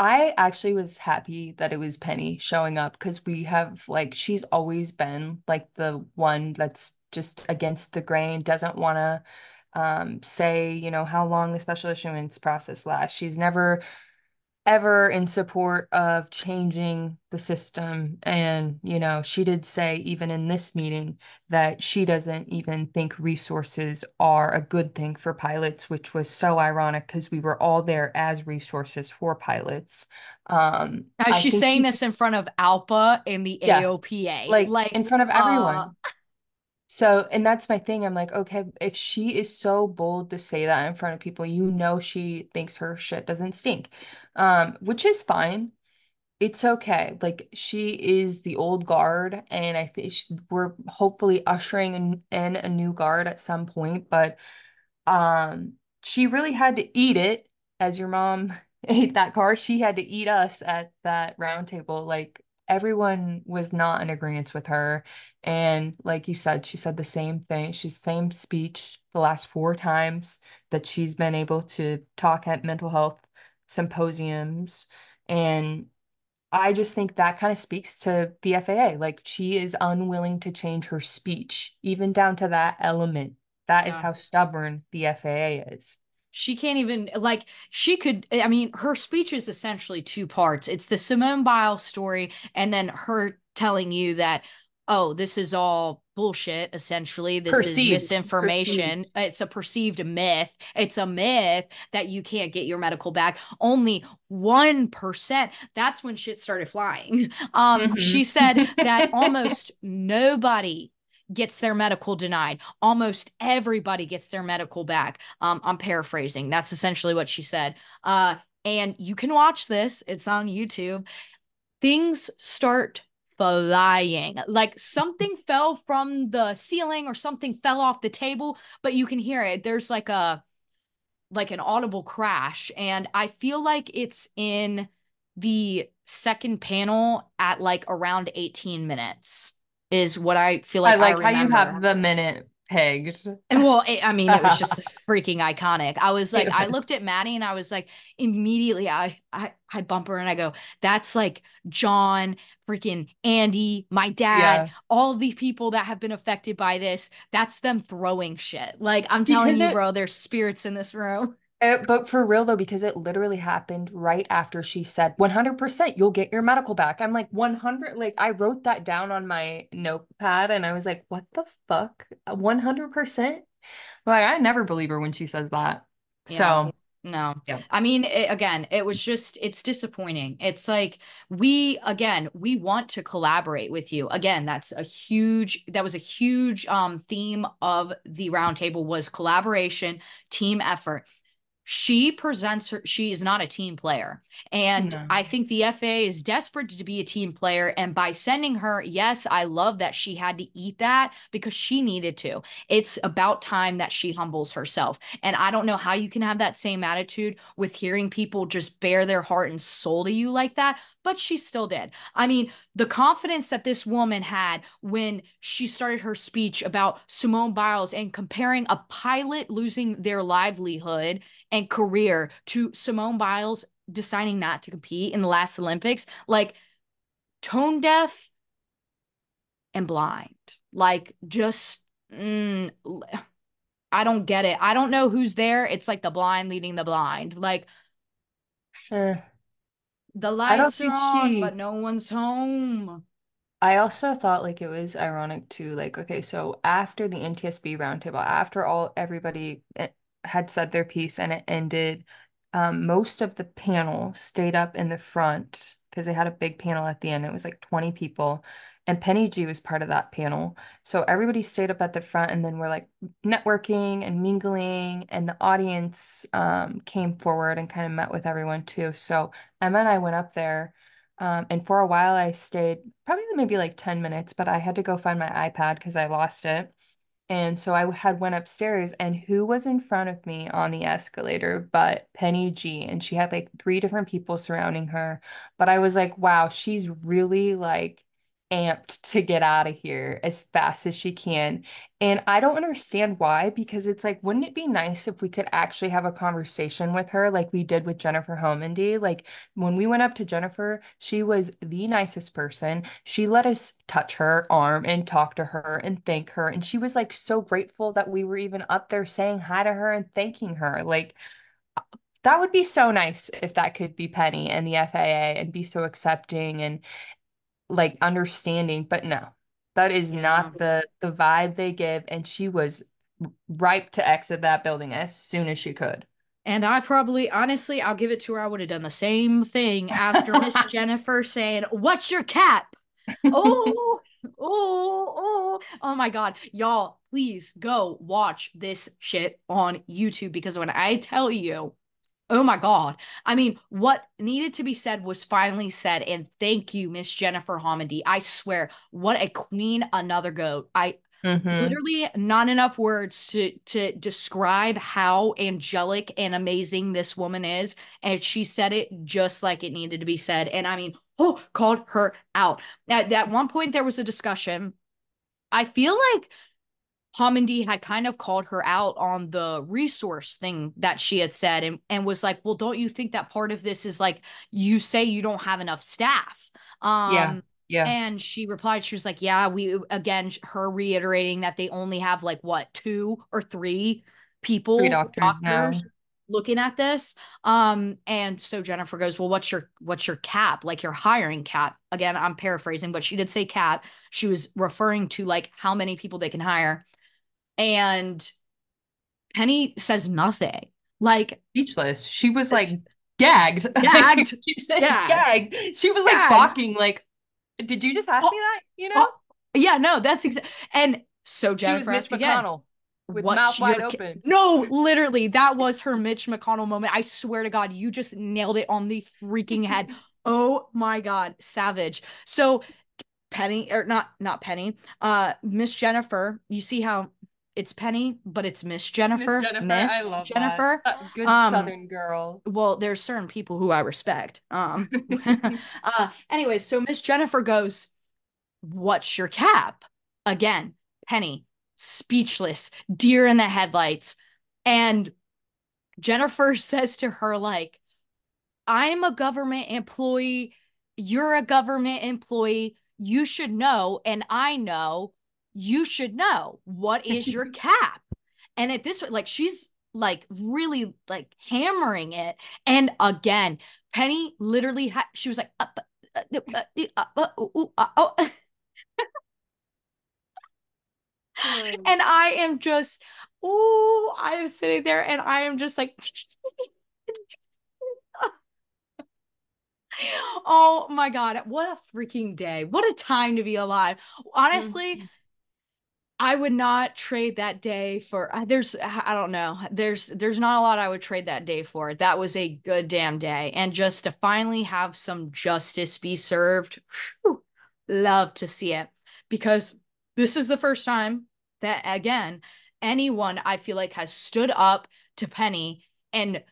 I actually was happy that it was Penny showing up, because we have, like, she's always been like the one that's just against the grain, doesn't want to say, you know, how long the special issuance process lasts. She's never ever in support of changing the system. And, you know, she did say even in this meeting that she doesn't even think resources are a good thing for pilots, which was so ironic because we were all there as resources for pilots. She's saying this in front of ALPA and the AOPA. Like in front of everyone. So, and that's my thing. I'm like, okay, if she is so bold to say that in front of people, you know, she thinks her shit doesn't stink, which is fine. It's okay. Like, she is the old guard, and I think we're hopefully ushering in a new guard at some point, but she really had to eat it. As your mom ate that car, she had to eat us at that round table. Like, everyone was not in agreement with her. And like you said, she said the same thing. She's same speech the last four times that she's been able to talk at mental health symposiums. And I just think that kind of speaks to the FAA. Like, she is unwilling to change her speech, even down to that element. That is how stubborn the FAA is. She can't even, like, she could, I mean, her speech is essentially two parts. It's the Simone Biles story, and then her telling you that, oh, this is all bullshit, essentially. This is misinformation. It's a perceived myth. It's a myth that you can't get your medical back. Only 1%. That's when shit started flying. She said that almost nobody gets their medical denied. Almost everybody gets their medical back. I'm paraphrasing. That's essentially what she said. And you can watch this. It's on YouTube. Things start flying, like something fell from the ceiling or something fell off the table, but you can hear it. There's like an audible crash. And I feel like it's in the second panel at like around 18 minutes is what I feel like. I like how you have the minute pegged. And well, it was just freaking iconic. I was like, I looked at Maddie and I was like, immediately I bump her and I go, that's like John, freaking Andy, my dad, all of these people that have been affected by this. That's them throwing shit. Like, I'm telling you, bro, there's spirits in this room. But for real though, because it literally happened right after she said 100% you'll get your medical back. I'm like 100, like I wrote that down on my notepad and I was like, what the fuck? 100%? Like, I never believe her when she says that. Yeah. So no, I mean, it was just, it's disappointing. It's like, we want to collaborate with you. Again, that was a huge theme of the roundtable was collaboration, team effort. She is not a team player. And I think the FAA is desperate to be a team player. And by sending her, yes, I love that she had to eat that because she needed to. It's about time that she humbles herself. And I don't know how you can have that same attitude with hearing people just bare their heart and soul to you like that, but she still did. I mean, the confidence that this woman had when she started her speech about Simone Biles and comparing a pilot losing their livelihood and career to Simone Biles deciding not to compete in the last Olympics, like tone deaf and blind, like just, I don't get it. I don't know who's there. It's like the blind leading the blind. Like the lights are on, but no one's home. I also thought like it was ironic too. Like, okay, so after the NTSB roundtable, after everybody had said their piece and it ended, most of the panel stayed up in the front because they had a big panel at the end. It was like 20 people and Penny G was part of that panel. So everybody stayed up at the front and then we're like networking and mingling, and the audience came forward and kind of met with everyone too. So Emma and I went up there and for a while I stayed probably maybe like 10 minutes, but I had to go find my iPad because I lost it. And so I had went upstairs, and who was in front of me on the escalator but Penny G, and she had like 3 different people surrounding her. But I was like, wow, she's really like amped to get out of here as fast as she can. And I don't understand why, because it's like, wouldn't it be nice if we could actually have a conversation with her like we did with Jennifer Homendy? Like when we went up to Jennifer, she was the nicest person. She let us touch her arm and talk to her and thank her. And she was like so grateful that we were even up there saying hi to her and thanking her. Like that would be so nice if that could be Penny and the FAA and be so accepting and like understanding, but no, that is not the vibe they give. And she was ripe to exit that building as soon as she could. And I probably, honestly, I'll give it to her. I would have done the same thing after Miss Jennifer saying, "What's your cap?" Oh my God. Y'all, please go watch this shit on YouTube, because when I tell you, oh my God. I mean, what needed to be said was finally said. And thank you, Miss Jennifer Homendy. I swear, what a queen, another goat. I literally not enough words to describe how angelic and amazing this woman is. And she said it just like it needed to be said. And I mean, called her out. At one point, there was a discussion. I feel like Homendy had kind of called her out on the resource thing that she had said and was like, well, don't you think that part of this is like, you say you don't have enough staff? And she replied, she was like, her reiterating that they only have like what, 2 or 3 people, 3 doctors now. looking at this. And so Jennifer goes, well, what's your cap? Like your hiring cap. Again, I'm paraphrasing, but she did say cap. She was referring to like how many people they can hire. And Penny says nothing. Like speechless. She was like gagged. Gagged. She said gagged. She was like balking, like, did you just ask me that? You know? Yeah, no, that's exactly. And so Jennifer asked again. With mouth wide open. No, literally, that was her Mitch McConnell moment. I swear to God, you just nailed it on the freaking head. Oh my God, savage. So Penny, or not Penny, Miss Jennifer, you see how it's Penny, but it's Miss Jennifer. Miss Jennifer, I love Jennifer. That. Good Southern girl. Well, there's certain people who I respect. Anyway, so Miss Jennifer goes, what's your cap? Again, Penny. Speechless, deer in the headlights. And Jennifer says to her, like, I'm a government employee. You're a government employee. You should know. And I know you should know. What is your cap? And at this point, like, she's like really like hammering it. And again, Penny literally, she was like, oh. And I am just, oh, I am sitting there and I am just like, oh my God, what a freaking day. What a time to be alive. Honestly, I would not trade that day for, I don't know. There's not a lot I would trade that day for. That was a good damn day. And just to finally have some justice be served, whew, love to see it, because this is the first time that, again, anyone I feel like has stood up to Penny and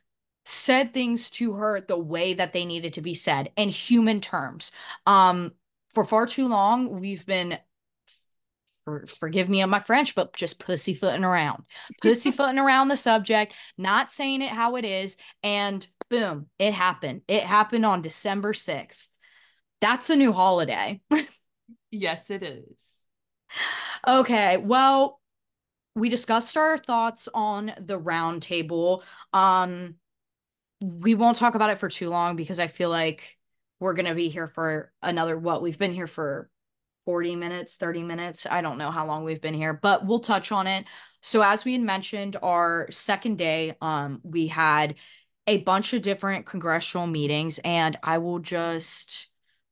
said things to her the way that they needed to be said in human terms. For far too long, we've been, forgive me on my French, but just pussyfooting around. Pussyfooting around the subject, not saying it how it is, and boom, it happened. It happened on December 6th. That's a new holiday. Yes, it is. Okay, well, we discussed our thoughts on the roundtable. We won't talk about it for too long because I feel like we're going to be here for another, we've been here for 40 minutes, 30 minutes. I don't know how long we've been here, but we'll touch on it. So as we had mentioned, our second day, we had a bunch of different congressional meetings, and I will just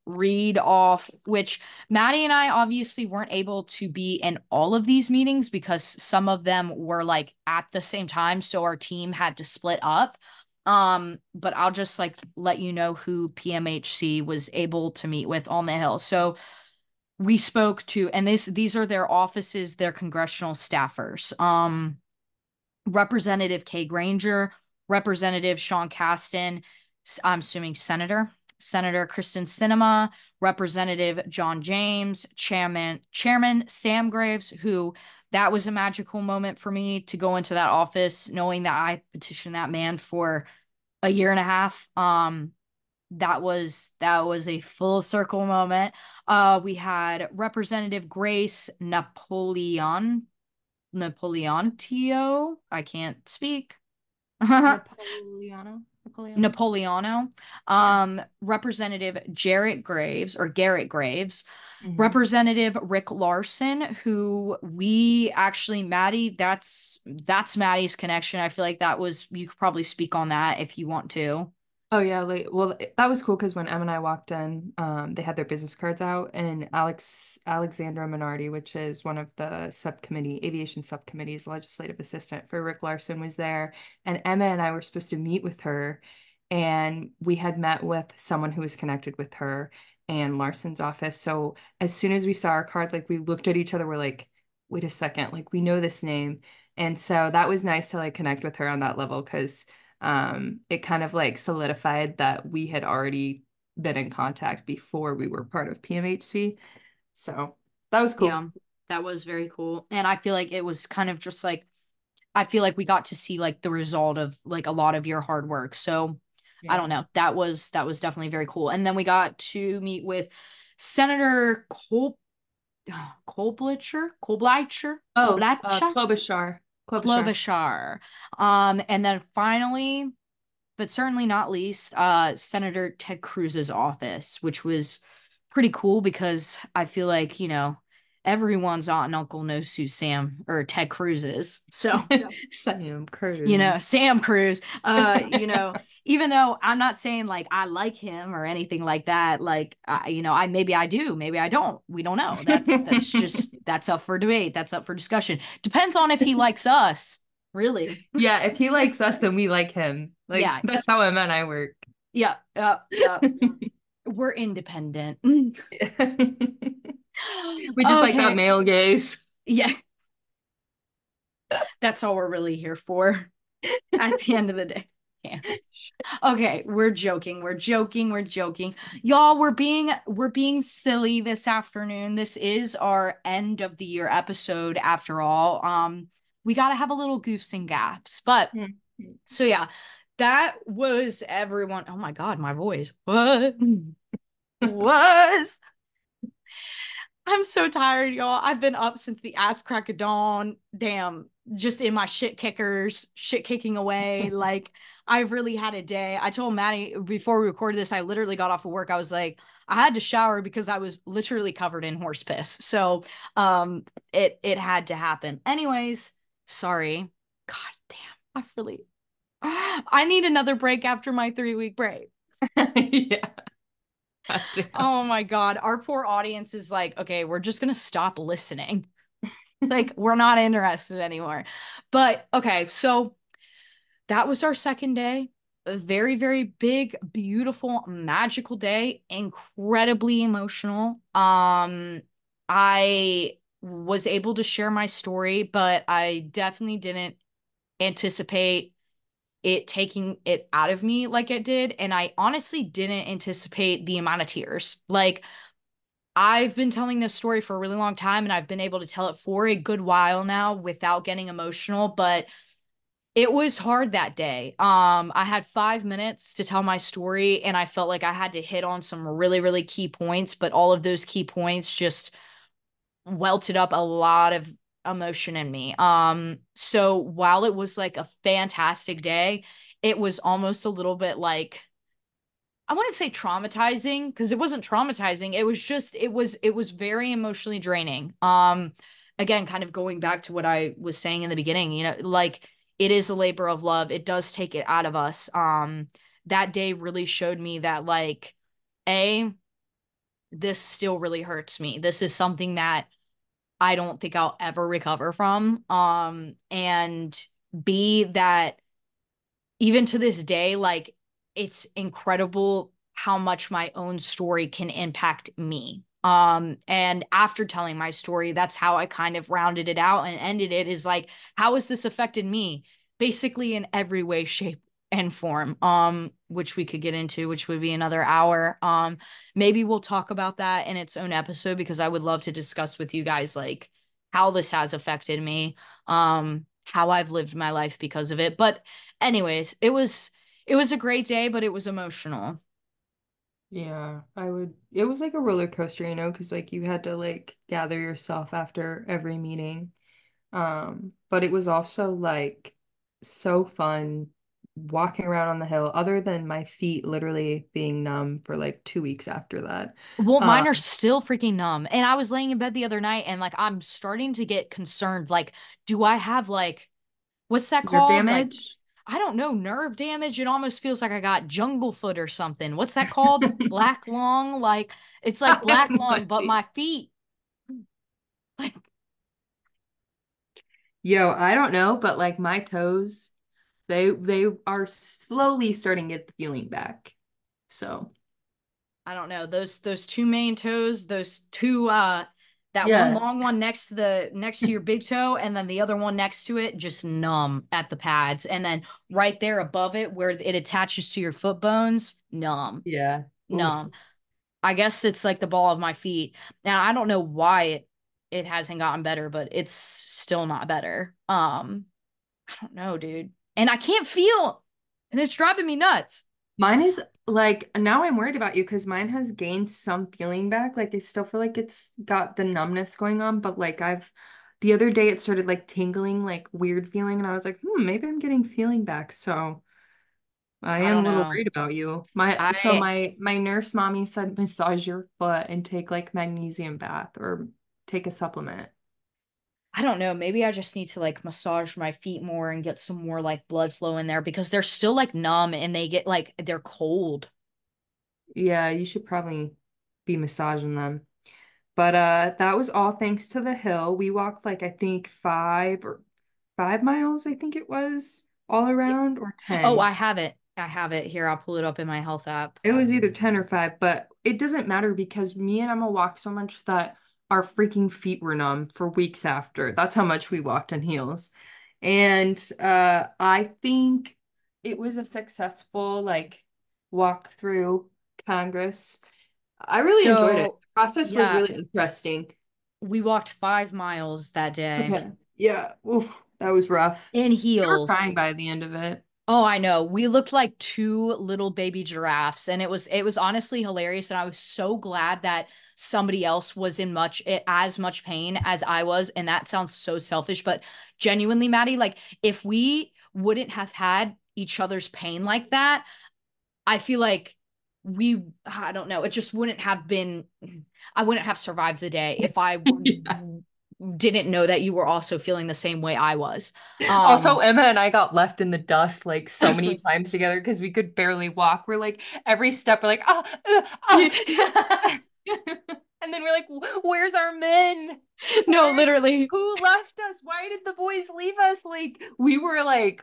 read off, which Maddie and I obviously weren't able to be in all of these meetings because some of them were like at the same time. So our team had to split up. But I'll just like let you know who PMHC was able to meet with on the Hill. So we spoke to, and these are their offices, their congressional staffers. Representative Kay Granger, Representative Sean Caston, I'm assuming Senator Kristen Sinema, Representative John James, Chairman Sam Graves, who that was a magical moment for me to go into that office knowing that I petitioned that man for a year and a half. That was a full circle moment. We had Representative Grace Napolitano. I can't speak. Napolitano, yeah. Representative Jarrett Graves, mm-hmm. Representative Rick Larson, who we actually, Maddie, that's Maddie's connection. I feel like that was, you could probably speak on that if you want to. Oh yeah, like, well, that was cool because when Em and I walked in, they had their business cards out, and Alexandra Minardi, which is one of the aviation subcommittee's legislative assistant for Rick Larson, was there, and Emma and I were supposed to meet with her, and we had met with someone who was connected with her and Larson's office. So as soon as we saw our card, like, we looked at each other, we're like, wait a second, like, we know this name. And so that was nice to like connect with her on that level, because it kind of like solidified that we had already been in contact before we were part of PMHC. So that was cool. Yeah, that was very cool. And I feel like it was kind of just like, I feel like we got to see like the result of like a lot of your hard work. So yeah. I don't know. That was definitely very cool. And then we got to meet with Senator Klobuchar. Klobuchar. Oh, Klobuchar. Klobuchar. And then finally, but certainly not least, Senator Ted Cruz's office, which was pretty cool because I feel like, you know, everyone's aunt and uncle knows who Sam or Ted Cruz is. So Sam Cruz, you know, Sam Cruz, you know, even though I'm not saying like I like him or anything like that, like, you know, I maybe I do, maybe I don't. We don't know. That's just that's up for debate. That's up for discussion. Depends on if he likes us, really. Yeah. If he likes us, then we like him. Like, yeah, that's how Emma and I work. Yeah. We're independent. We just like that male gaze. Yeah. That's all we're really here for at the end of the day. Yeah. Okay, we're joking. We're joking. We're joking. Y'all, we're being silly this afternoon. This is our end of the year episode after all. We got to have a little goofs and gaffs. But so yeah, that was everyone. Oh my god, my voice. What? Was I'm so tired, y'all. I've been up since the ass crack of dawn. Damn, just in my shit kicking away. Like, I've really had a day. I told Maddie before we recorded this, I literally got off of work. I was like, I had to shower because I was literally covered in horse piss. So it had to happen. Anyways, sorry. God damn, I need another break after my 3-week break. Yeah. Oh my god, our poor audience is like, okay, we're just gonna stop listening. Like, we're not interested anymore. But okay, so that was our second day. A very, very big, beautiful, magical day. Incredibly emotional. I was able to share my story, but I definitely didn't anticipate it taking it out of me like it did. And I honestly didn't anticipate the amount of tears. Like, I've been telling this story for a really long time, and I've been able to tell it for a good while now without getting emotional, but it was hard that day. I had 5 minutes to tell my story, and I felt like I had to hit on some really, really key points, but all of those key points just welted up a lot of emotion in me. So while it was like a fantastic day, it was almost a little bit like, I wouldn't say traumatizing, because it wasn't traumatizing. It was just, it was very emotionally draining. Again, kind of going back to what I was saying in the beginning, you know, like, it is a labor of love. It does take it out of us. That day really showed me that, like, this still really hurts me. This is something that I don't think I'll ever recover from. And B, that even to this day, like, it's incredible how much my own story can impact me. And after telling my story, that's how I kind of rounded it out and ended it, is like, how has this affected me? Basically in every way, shape, and form, which we could get into, which would be another hour. Maybe we'll talk about that in its own episode, because I would love to discuss with you guys, like, how this has affected me, how I've lived my life because of it. But anyways, it was a great day, but it was emotional. Yeah, it was like a roller coaster, you know, because, like, you had to, like, gather yourself after every meeting. But it was also, like, so fun walking around on the hill, other than my feet literally being numb for like 2 weeks after that. Well, mine are still freaking numb. And I was laying in bed the other night, and, like, I'm starting to get concerned. Like, do I have, like, what's that called? Damage? Like, I don't know. Nerve damage. It almost feels like I got jungle foot or something. What's that called? Black lung. Like, it's like black lung, but my feet. Like, yo, I don't know, but, like, my toes, They are slowly starting to get the feeling back. So I don't know. Those two main toes, those two one long one next to your big toe, and then the other one next to it, just numb at the pads. And then right there above it, where it attaches to your foot bones, numb. Yeah. Numb. Oof. I guess it's like the ball of my feet. Now, I don't know why it hasn't gotten better, but it's still not better. I don't know, dude. And I can't feel, and it's driving me nuts. Mine is, like, now I'm worried about you, because mine has gained some feeling back. Like, I still feel like it's got the numbness going on, but, like, I've the other day it started like tingling, like weird feeling. And I was like, maybe I'm getting feeling back. So I am a little worried about you. So my nurse mommy said, massage your foot and take like magnesium bath or take a supplement. I don't know. Maybe I just need to like massage my feet more and get some more like blood flow in there because they're still like numb and they get like, they're cold. Yeah. You should probably be massaging them. But that was all thanks to the hill. We walked like, I think 5 miles, I think it was all around, or 10. Oh, I have it here. I'll pull it up in my health app. It was either 10 or 5, but it doesn't matter because me and Emma walked so much that our freaking feet were numb for weeks after. That's how much we walked on heels. And I think it was a successful like walk through Congress. I really enjoyed it. The process was really interesting. We walked 5 miles that day. Okay. Yeah. Oof, that was rough. In heels. We were crying by the end of it. Oh, I know. We looked like two little baby giraffes, and it was honestly hilarious. And I was so glad that somebody else was in as much pain as I was. And that sounds so selfish, but genuinely, Maddie, like if we wouldn't have had each other's pain like that, I feel like I don't know. It just wouldn't have been. I wouldn't have survived the day if I didn't know that you were also feeling the same way I was. Also, Emma and I got left in the dust like so many times together because we could barely walk. We're like every step we're like, and then we're like, where's our men? No, literally, who left us? Why did the boys leave us? Like we were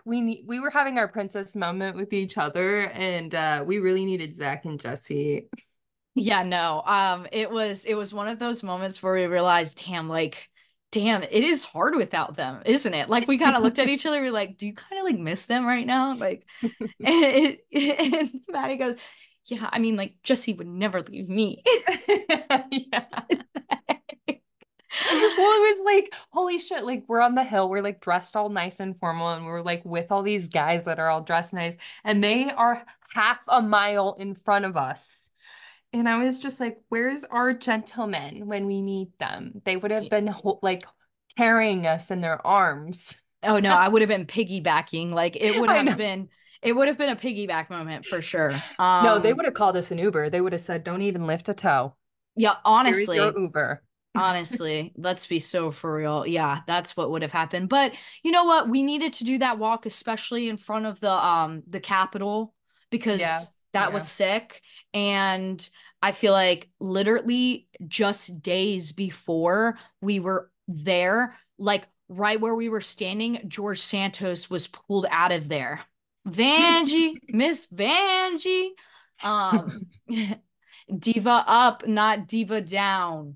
having our princess moment with each other, and we really needed Zach and Jesse. Yeah, no, it was one of those moments where we realized, damn, it is hard without them, isn't it? Like we kind of looked at each other, we're like, do you kind of like miss them right now? Like, and Maddie goes, yeah, I mean, like Jesse would never leave me. Yeah. Well, it was like, holy shit, like we're on the hill, we're like dressed all nice and formal, and we're like with all these guys that are all dressed nice, and they are half a mile in front of us. And I was just like, where's our gentlemen when we need them? They would have been like carrying us in their arms. Oh no, I would have been piggybacking. Like it would have been a piggyback moment for sure. No, they would have called us an Uber. They would have said, don't even lift a toe. Yeah, honestly. Here's your Uber. Honestly, let's be so for real. Yeah, that's what would have happened. But you know what? We needed to do that walk, especially in front of the Capitol, because that was sick. And I feel like literally just days before we were there, like right where we were standing, George Santos was pulled out of there. Vanjie, Miss Vanjie, diva up, not diva down.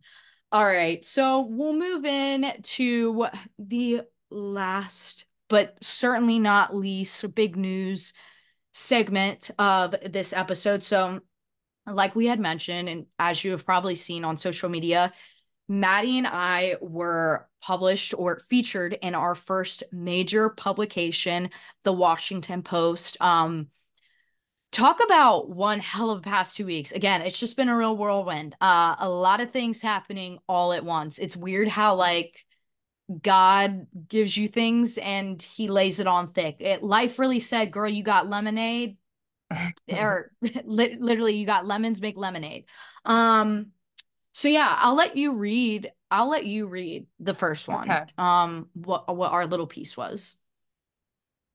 All right, so we'll move in to the last, but certainly not least, big news segment of this episode. So like we had mentioned, and as you have probably seen on social media, Maddie and I were published or featured in our first major publication, the Washington Post. Talk about one hell of a past 2 weeks. Again, it's just been a real whirlwind. A lot of things happening all at once. It's weird how like God gives you things and he lays it on thick. Life really said, girl, you got lemonade. Or literally, you got lemons, make lemonade. So yeah, I'll let you read the first one. Okay. What our little piece was.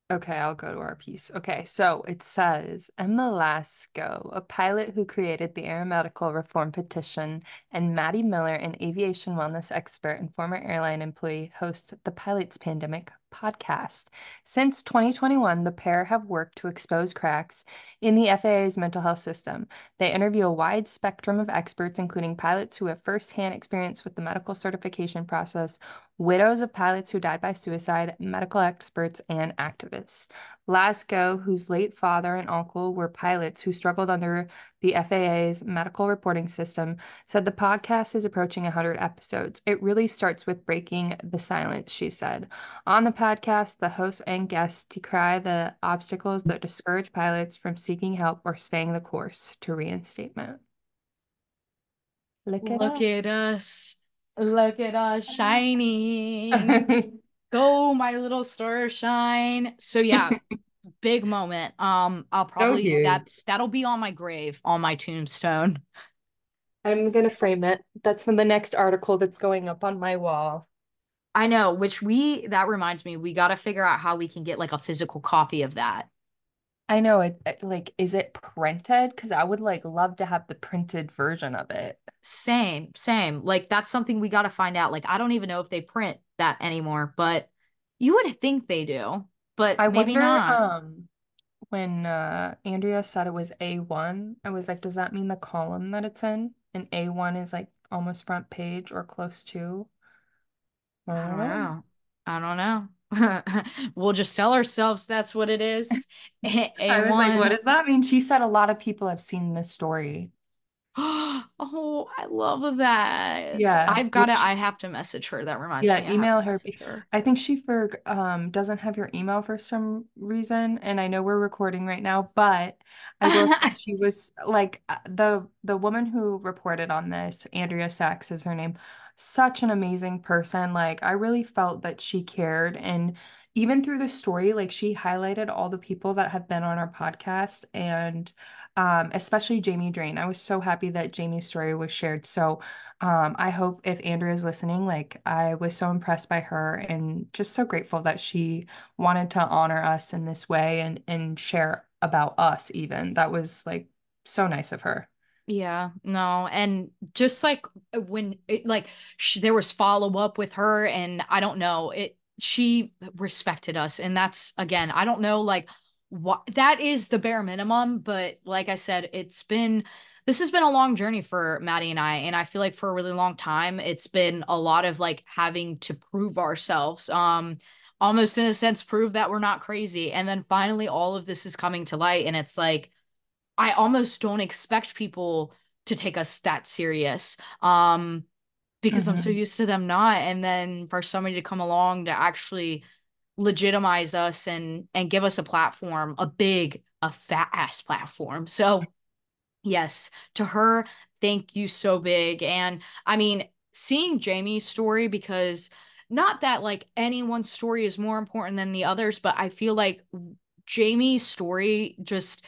Okay, I'll go to our piece. Okay, so it says, Emma Lasco, a pilot who created the Aeromedical Reform Petition, and Maddie Miller, an aviation wellness expert and former airline employee, host the Pilots Pandemic podcast. Since 2021, the pair have worked to expose cracks in the FAA's mental health system. They interview a wide spectrum of experts, including pilots who have firsthand experience with the medical certification process, widows of pilots who died by suicide, medical experts, and activists. Lasco, whose late father and uncle were pilots who struggled under the FAA's medical reporting system, said the podcast is approaching 100 episodes. It really starts with breaking the silence, she said. On the podcast, the hosts and guests decry the obstacles that discourage pilots from seeking help or staying the course to reinstatement. Look at us. Look at us shining. Go, my little star shine. So yeah, big moment. I'll probably that'll be on my grave, on my tombstone. I'm gonna frame it. That's from the next article that's going up on my wall. I know, which that reminds me, we got to figure out how we can get like a physical copy of that. I know, it like, is it printed? Because I would like love to have the printed version of it. Same. Like, that's something we got to find out. Like, I don't even know if they print that anymore, but you would think they do, but I maybe wonder, not. When Andrea said it was A1, I was like, does that mean the column that it's in? And A1 is like almost front page or close to. I don't know. We'll just tell ourselves that's what it is. I was like, what does that mean? She said a lot of people have seen this story. Oh, I love that. Yeah. I have to message her. That reminds me. Yeah, email her. I think she doesn't have your email for some reason. And I know we're recording right now, but I will say she was like, the woman who reported on this, Andrea Sachs is her name. Such an amazing person. Like, I really felt that she cared. And even through the story, like, she highlighted all the people that have been on our podcast, and especially Jamie Drain. I was so happy that Jamie's story was shared. So I hope, if Andrea is listening, like, I was so impressed by her and just so grateful that she wanted to honor us in this way and share about us even. That was like so nice of her. Yeah, no. And just like when there was follow up with her, and I don't know, she respected us. And that's, again, I don't know, like, what that is the bare minimum. But like I said, this has been a long journey for Maddie and I. And I feel like for a really long time, it's been a lot of like having to prove ourselves, almost in a sense, prove that we're not crazy. And then finally, all of this is coming to light. And it's like, I almost don't expect people to take us that serious because I'm so used to them not. And then for somebody to come along to actually legitimize us and give us a platform, a fat ass platform. So yes, to her, thank you so big. And I mean, seeing Jamie's story, because not that like anyone's story is more important than the others, but I feel like Jamie's story just,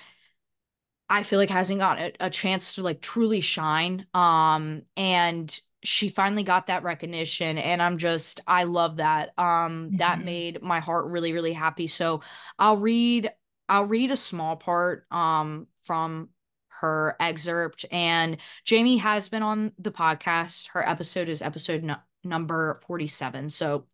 I feel like hasn't gotten a chance to like truly shine. And she finally got that recognition, and I love that. That made my heart really, really happy. So I'll read a small part, from her excerpt. And Jamie has been on the podcast. Her episode is episode number 47. So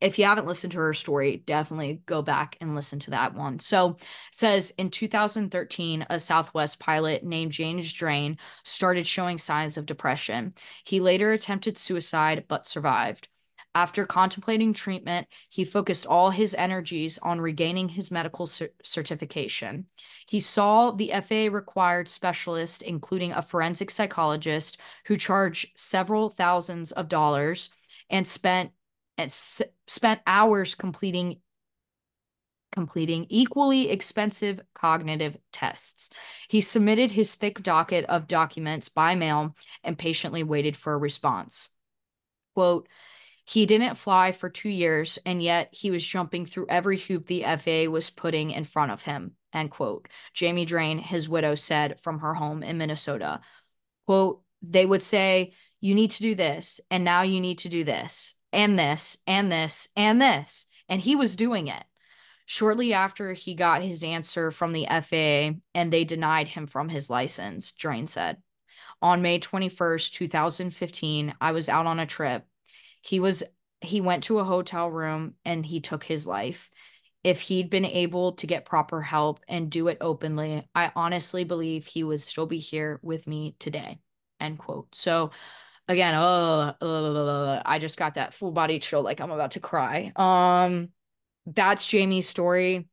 if you haven't listened to her story, definitely go back and listen to that one. So it says, in 2013, a Southwest pilot named James Drain started showing signs of depression. He later attempted suicide, but survived. After contemplating treatment, he focused all his energies on regaining his medical certification. He saw the FAA-required specialist, including a forensic psychologist, who charged several thousands of dollars and spent hours completing equally expensive cognitive tests. He submitted his thick docket of documents by mail and patiently waited for a response. Quote, "He didn't fly for 2 years, and yet he was jumping through every hoop the FAA was putting in front of him," end quote. Jamie Drain, his widow, said from her home in Minnesota. Quote, "They would say, you need to do this, and now you need to do this. And this, and this, and this." And he was doing it. Shortly after, he got his answer from the FAA, and they denied him from his license, Drain said. "On May 21st, 2015, I was out on a trip. He went to a hotel room, and he took his life. If he'd been able to get proper help and do it openly, I honestly believe he would still be here with me today," end quote. So again, I just got that full body chill, like I'm about to cry. That's Jamie's story.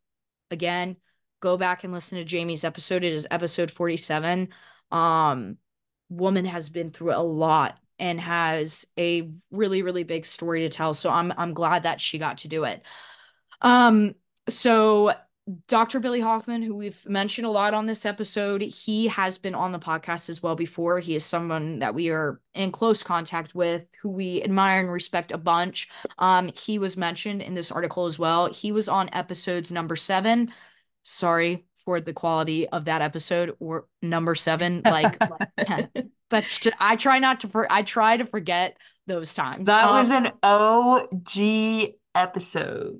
Again, go back and listen to Jamie's episode. It is episode 47. Woman has been through a lot and has a really, really big story to tell. So I'm glad that she got to do it. So Dr. Billy Hoffman, who we've mentioned a lot on this episode, he has been on the podcast as well before. He is someone that we are in close contact with, who we admire and respect a bunch. He was mentioned in this article as well. He was on episodes number 7. Sorry for the quality of that episode, or number 7. But I try not to, I try to forget those times. That was an OG episode.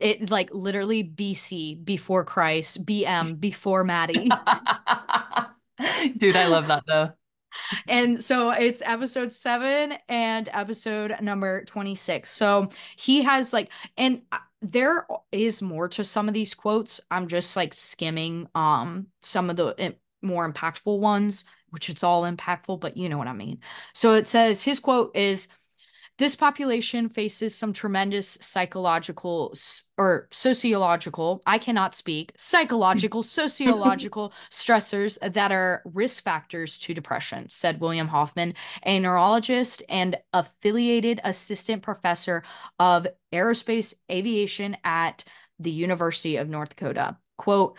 It like literally BC, before Christ, BM, before Maddie. Dude, I love that though. And so it's episode 7 and episode number 26. So he has like, and there is more to some of these quotes. I'm just like skimming some of the more impactful ones, which it's all impactful, but you know what I mean. So it says, his quote is, "This population faces some tremendous sociological stressors that are risk factors to depression," said William Hoffman, a neurologist and affiliated assistant professor of aerospace aviation at the University of North Dakota. Quote,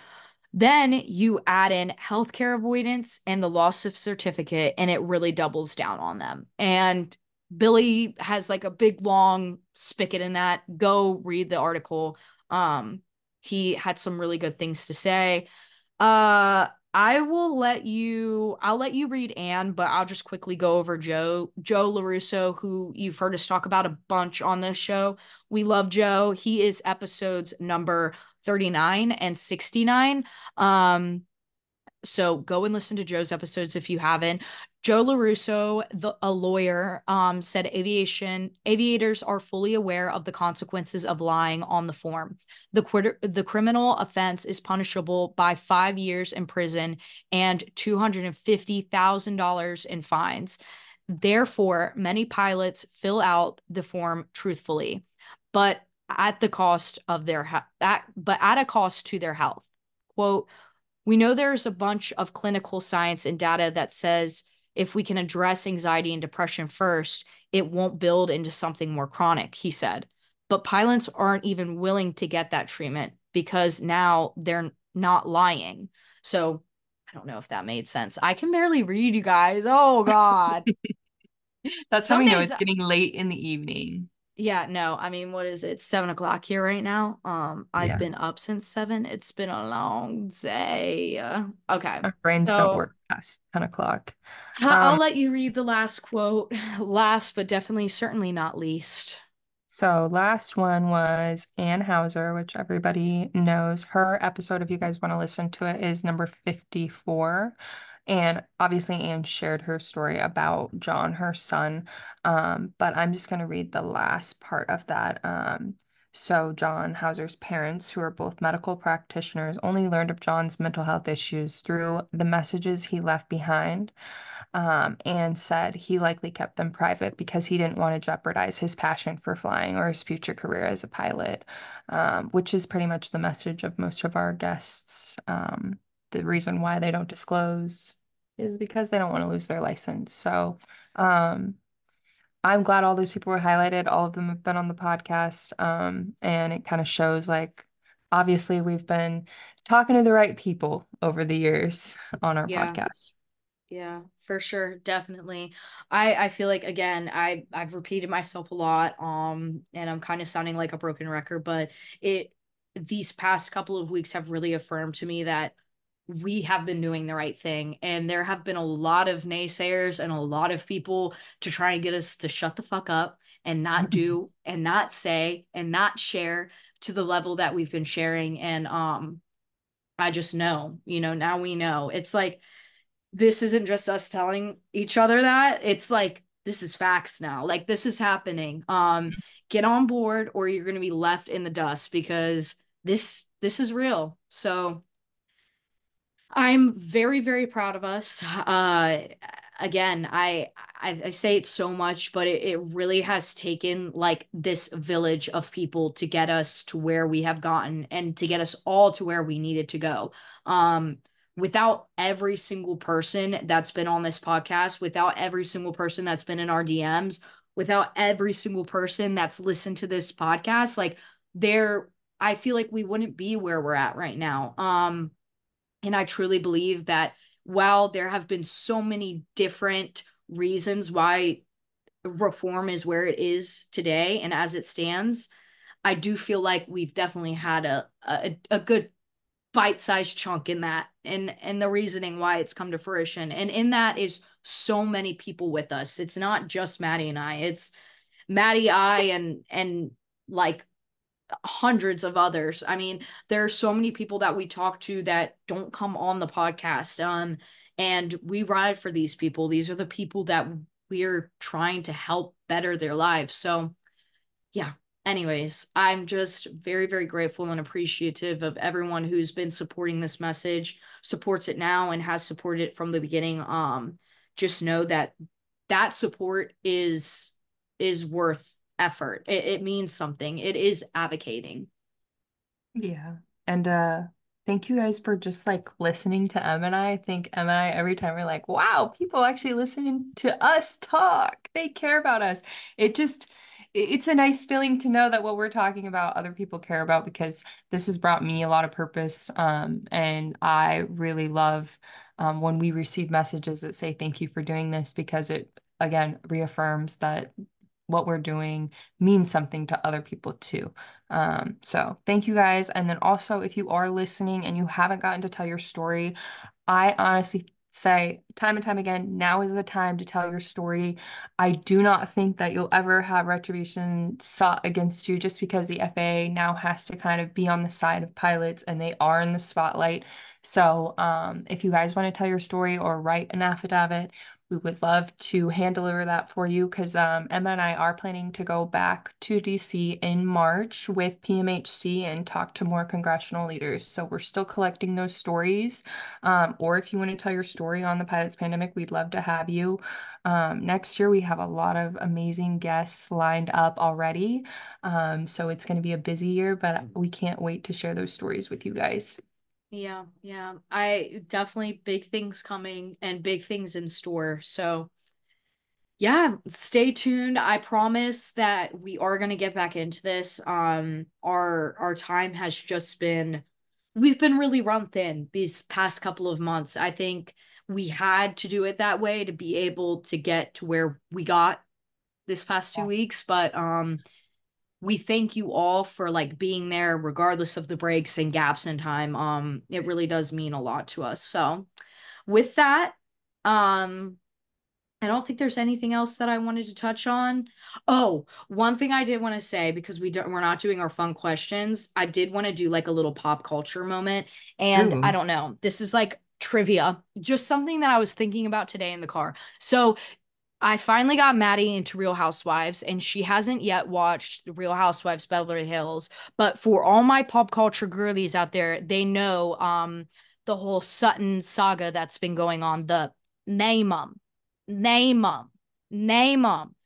"Then you add in healthcare avoidance and the loss of certificate, and it really doubles down on them." And Billy has like a big long spigot in that. Go read the article. He had some really good things to say. I'll let you read Anne, but I'll just quickly go over Joe LaRusso, who you've heard us talk about a bunch on this show. We love Joe. He is episodes number 39 and 69. So go and listen to Joe's episodes if you haven't. Joe LaRusso, a lawyer, said aviators are fully aware of the consequences of lying on the form. The criminal offense is punishable by 5 years in prison and $250,000 in fines. Therefore, many pilots fill out the form truthfully, but at a cost to their health. Quote, "We know there's a bunch of clinical science and data that says if we can address anxiety and depression first, it won't build into something more chronic," he said. "But pilots aren't even willing to get that treatment because now they're not lying." So I don't know if that made sense. I can barely read, you guys. Oh, God. That's how we know it's getting late in the evening. Yeah, no, I mean, what is it? 7 o'clock here right now. I've been up since 7. It's been a long day. Okay. Our brains don't work past 10 o'clock. I'll let you read the last quote. Last, but definitely, certainly not least. So last one was Ann Hauser, which everybody knows. Her episode, if you guys want to listen to it, is number 54. And obviously Anne shared her story about John, her son, but I'm just going to read the last part of that. So John Hauser's parents, who are both medical practitioners, only learned of John's mental health issues through the messages he left behind. Anne said he likely kept them private because he didn't want to jeopardize his passion for flying or his future career as a pilot, which is pretty much the message of most of our guests. The reason why they don't disclose is because they don't want to lose their license. So I'm glad all those people were highlighted. All of them have been on the podcast. And it kind of shows, like, obviously we've been talking to the right people over the years on our podcast. Yeah, for sure. Definitely. I feel like, again, I've repeated myself a lot. And I'm kind of sounding like a broken record, but these past couple of weeks have really affirmed to me that we have been doing the right thing. And there have been a lot of naysayers and a lot of people to try and get us to shut the fuck up and not do and not say and not share to the level that we've been sharing. And I just know, now we know. It's like, this isn't just us telling each other that. It's like, this is facts now. Like, this is happening. Get on board or you're going to be left in the dust, because this is real. So I'm very, very proud of us. Again, I say it so much, but it really has taken like this village of people to get us to where we have gotten and to get us all to where we needed to go. Without every single person that's been on this podcast, without every single person that's been in our DMs, without every single person that's listened to this podcast, like, there I feel like we wouldn't be where we're at right now. And I truly believe that while there have been so many different reasons why reform is where it is today and as it stands, I do feel like we've definitely had a good bite-sized chunk in that and the reasoning why it's come to fruition. And in that is so many people with us. It's not just Maddie and I. It's Maddie, I, and like hundreds of others. I mean, there are so many people that we talk to that don't come on the podcast. And we ride for these people. These are the people that we're trying to help better their lives. So yeah. Anyways, I'm just very, very grateful and appreciative of everyone who's been supporting this message, supports it now, and has supported it from the beginning. Just know that that support is worth effort. It means something. It is advocating. Yeah. And thank you guys for just like listening to Em and I. I think Em and I, every time we're like, wow, people actually listening to us talk. They care about us. It's a nice feeling to know that what we're talking about, other people care about, because this has brought me a lot of purpose. And I really love when we receive messages that say, thank you for doing this, because it, again, reaffirms that what we're doing means something to other people too. So thank you guys. And then also, if you are listening and you haven't gotten to tell your story, I honestly say time and time again, now is the time to tell your story. I do not think that you'll ever have retribution sought against you, just because the FAA now has to kind of be on the side of pilots, and they are in the spotlight. So if you guys want to tell your story or write an affidavit, we would love to hand deliver that for you, because Emma and I are planning to go back to DC in March with PMHC and talk to more congressional leaders. So we're still collecting those stories. Or if you want to tell your story on the Pilots Pandemic, we'd love to have you. Next year, we have a lot of amazing guests lined up already. So it's going to be a busy year, but we can't wait to share those stories with you guys. Yeah. I definitely big things coming and big things in store. So yeah, stay tuned. I promise that we are going to get back into this. Our time has just been, we've been really run thin these past couple of months. I think we had to do it that way to be able to get to where we got this past 2 weeks. But, we thank you all for like being there regardless of the breaks and gaps in time. It really does mean a lot to us. So with that, I don't think there's anything else that I wanted to touch on. Oh, one thing I did want to say, because we're not doing our fun questions. I did want to do like a little pop culture moment. And I don't know, this is like trivia, just something that I was thinking about today in the car. So I finally got Maddie into Real Housewives, and she hasn't yet watched the Real Housewives Beverly Hills. But for all my pop culture girlies out there, they know the whole Sutton saga that's been going on. The name 'em.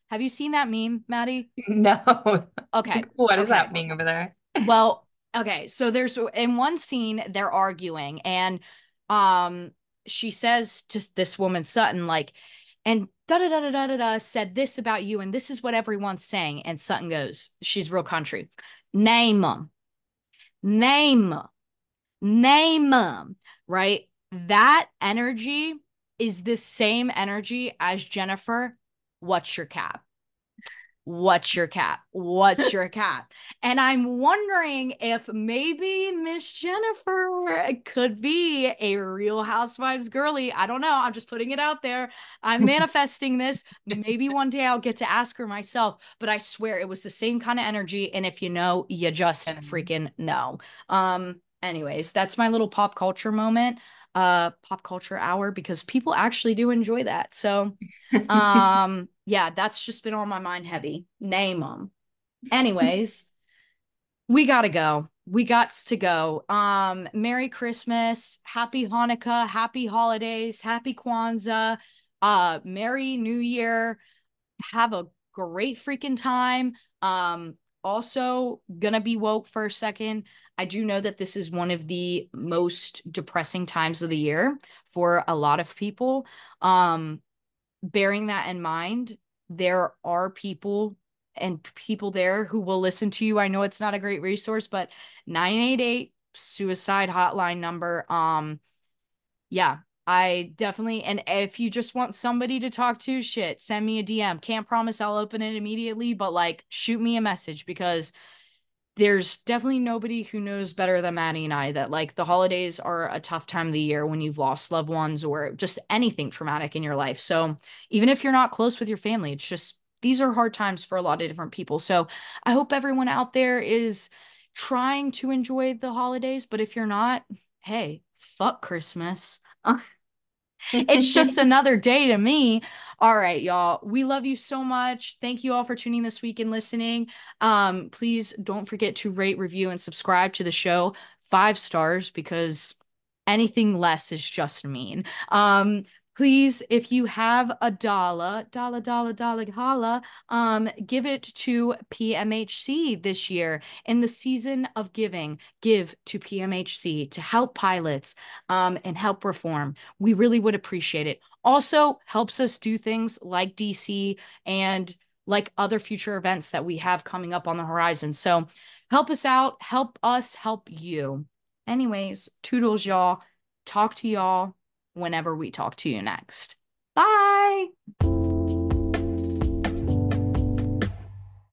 Have you seen that meme, Maddie? No. Okay. What is happening over there? Well, okay. So there's in one scene they're arguing, and she says to this woman Sutton, like, and said this about you, and this is what everyone's saying. And Sutton goes, she's real country. Name 'em. Right? That energy is the same energy as Jennifer. What's your cap? And I'm wondering if maybe Miss Jennifer could be a Real Housewives girly. I don't know. I'm just putting it out there. I'm manifesting this. Maybe one day I'll get to ask her myself, but I swear it was the same kind of energy. And if you know, you just freaking know. Anyways, that's my little pop culture moment, pop culture hour, because people actually do enjoy that. So, yeah, that's just been on my mind heavy. Name 'em. Anyways, we got to go. Merry Christmas, Happy Hanukkah, Happy Holidays, Happy Kwanzaa, Merry New Year. Have a great freaking time. Also gonna be woke for a second. I do know that this is one of the most depressing times of the year for a lot of people. Bearing that in mind, there are people and people there who will listen to you. I know it's not a great resource, but 988 suicide hotline number. Yeah, I definitely, and if you just want somebody to talk to, shit, send me a DM. Can't promise I'll open it immediately, but like shoot me a message, because there's definitely nobody who knows better than Maddie and I that like the holidays are a tough time of the year when you've lost loved ones or just anything traumatic in your life. So even if you're not close with your family, it's just, these are hard times for a lot of different people. So I hope everyone out there is trying to enjoy the holidays, but if you're not, hey, fuck Christmas. It's just another day to me. All right, y'all. We love you so much. Thank you all for tuning this week and listening. Please don't forget to rate, review, and subscribe to the show. 5 stars, because anything less is just mean. Please, if you have a dollar, give it to PMHC this year. In the season of giving, give to PMHC to help pilots and help reform. We really would appreciate it. Also helps us do things like DC and like other future events that we have coming up on the horizon. So help us out, help us help you. Anyways, toodles, y'all. Talk to y'all whenever we talk to you next. Bye.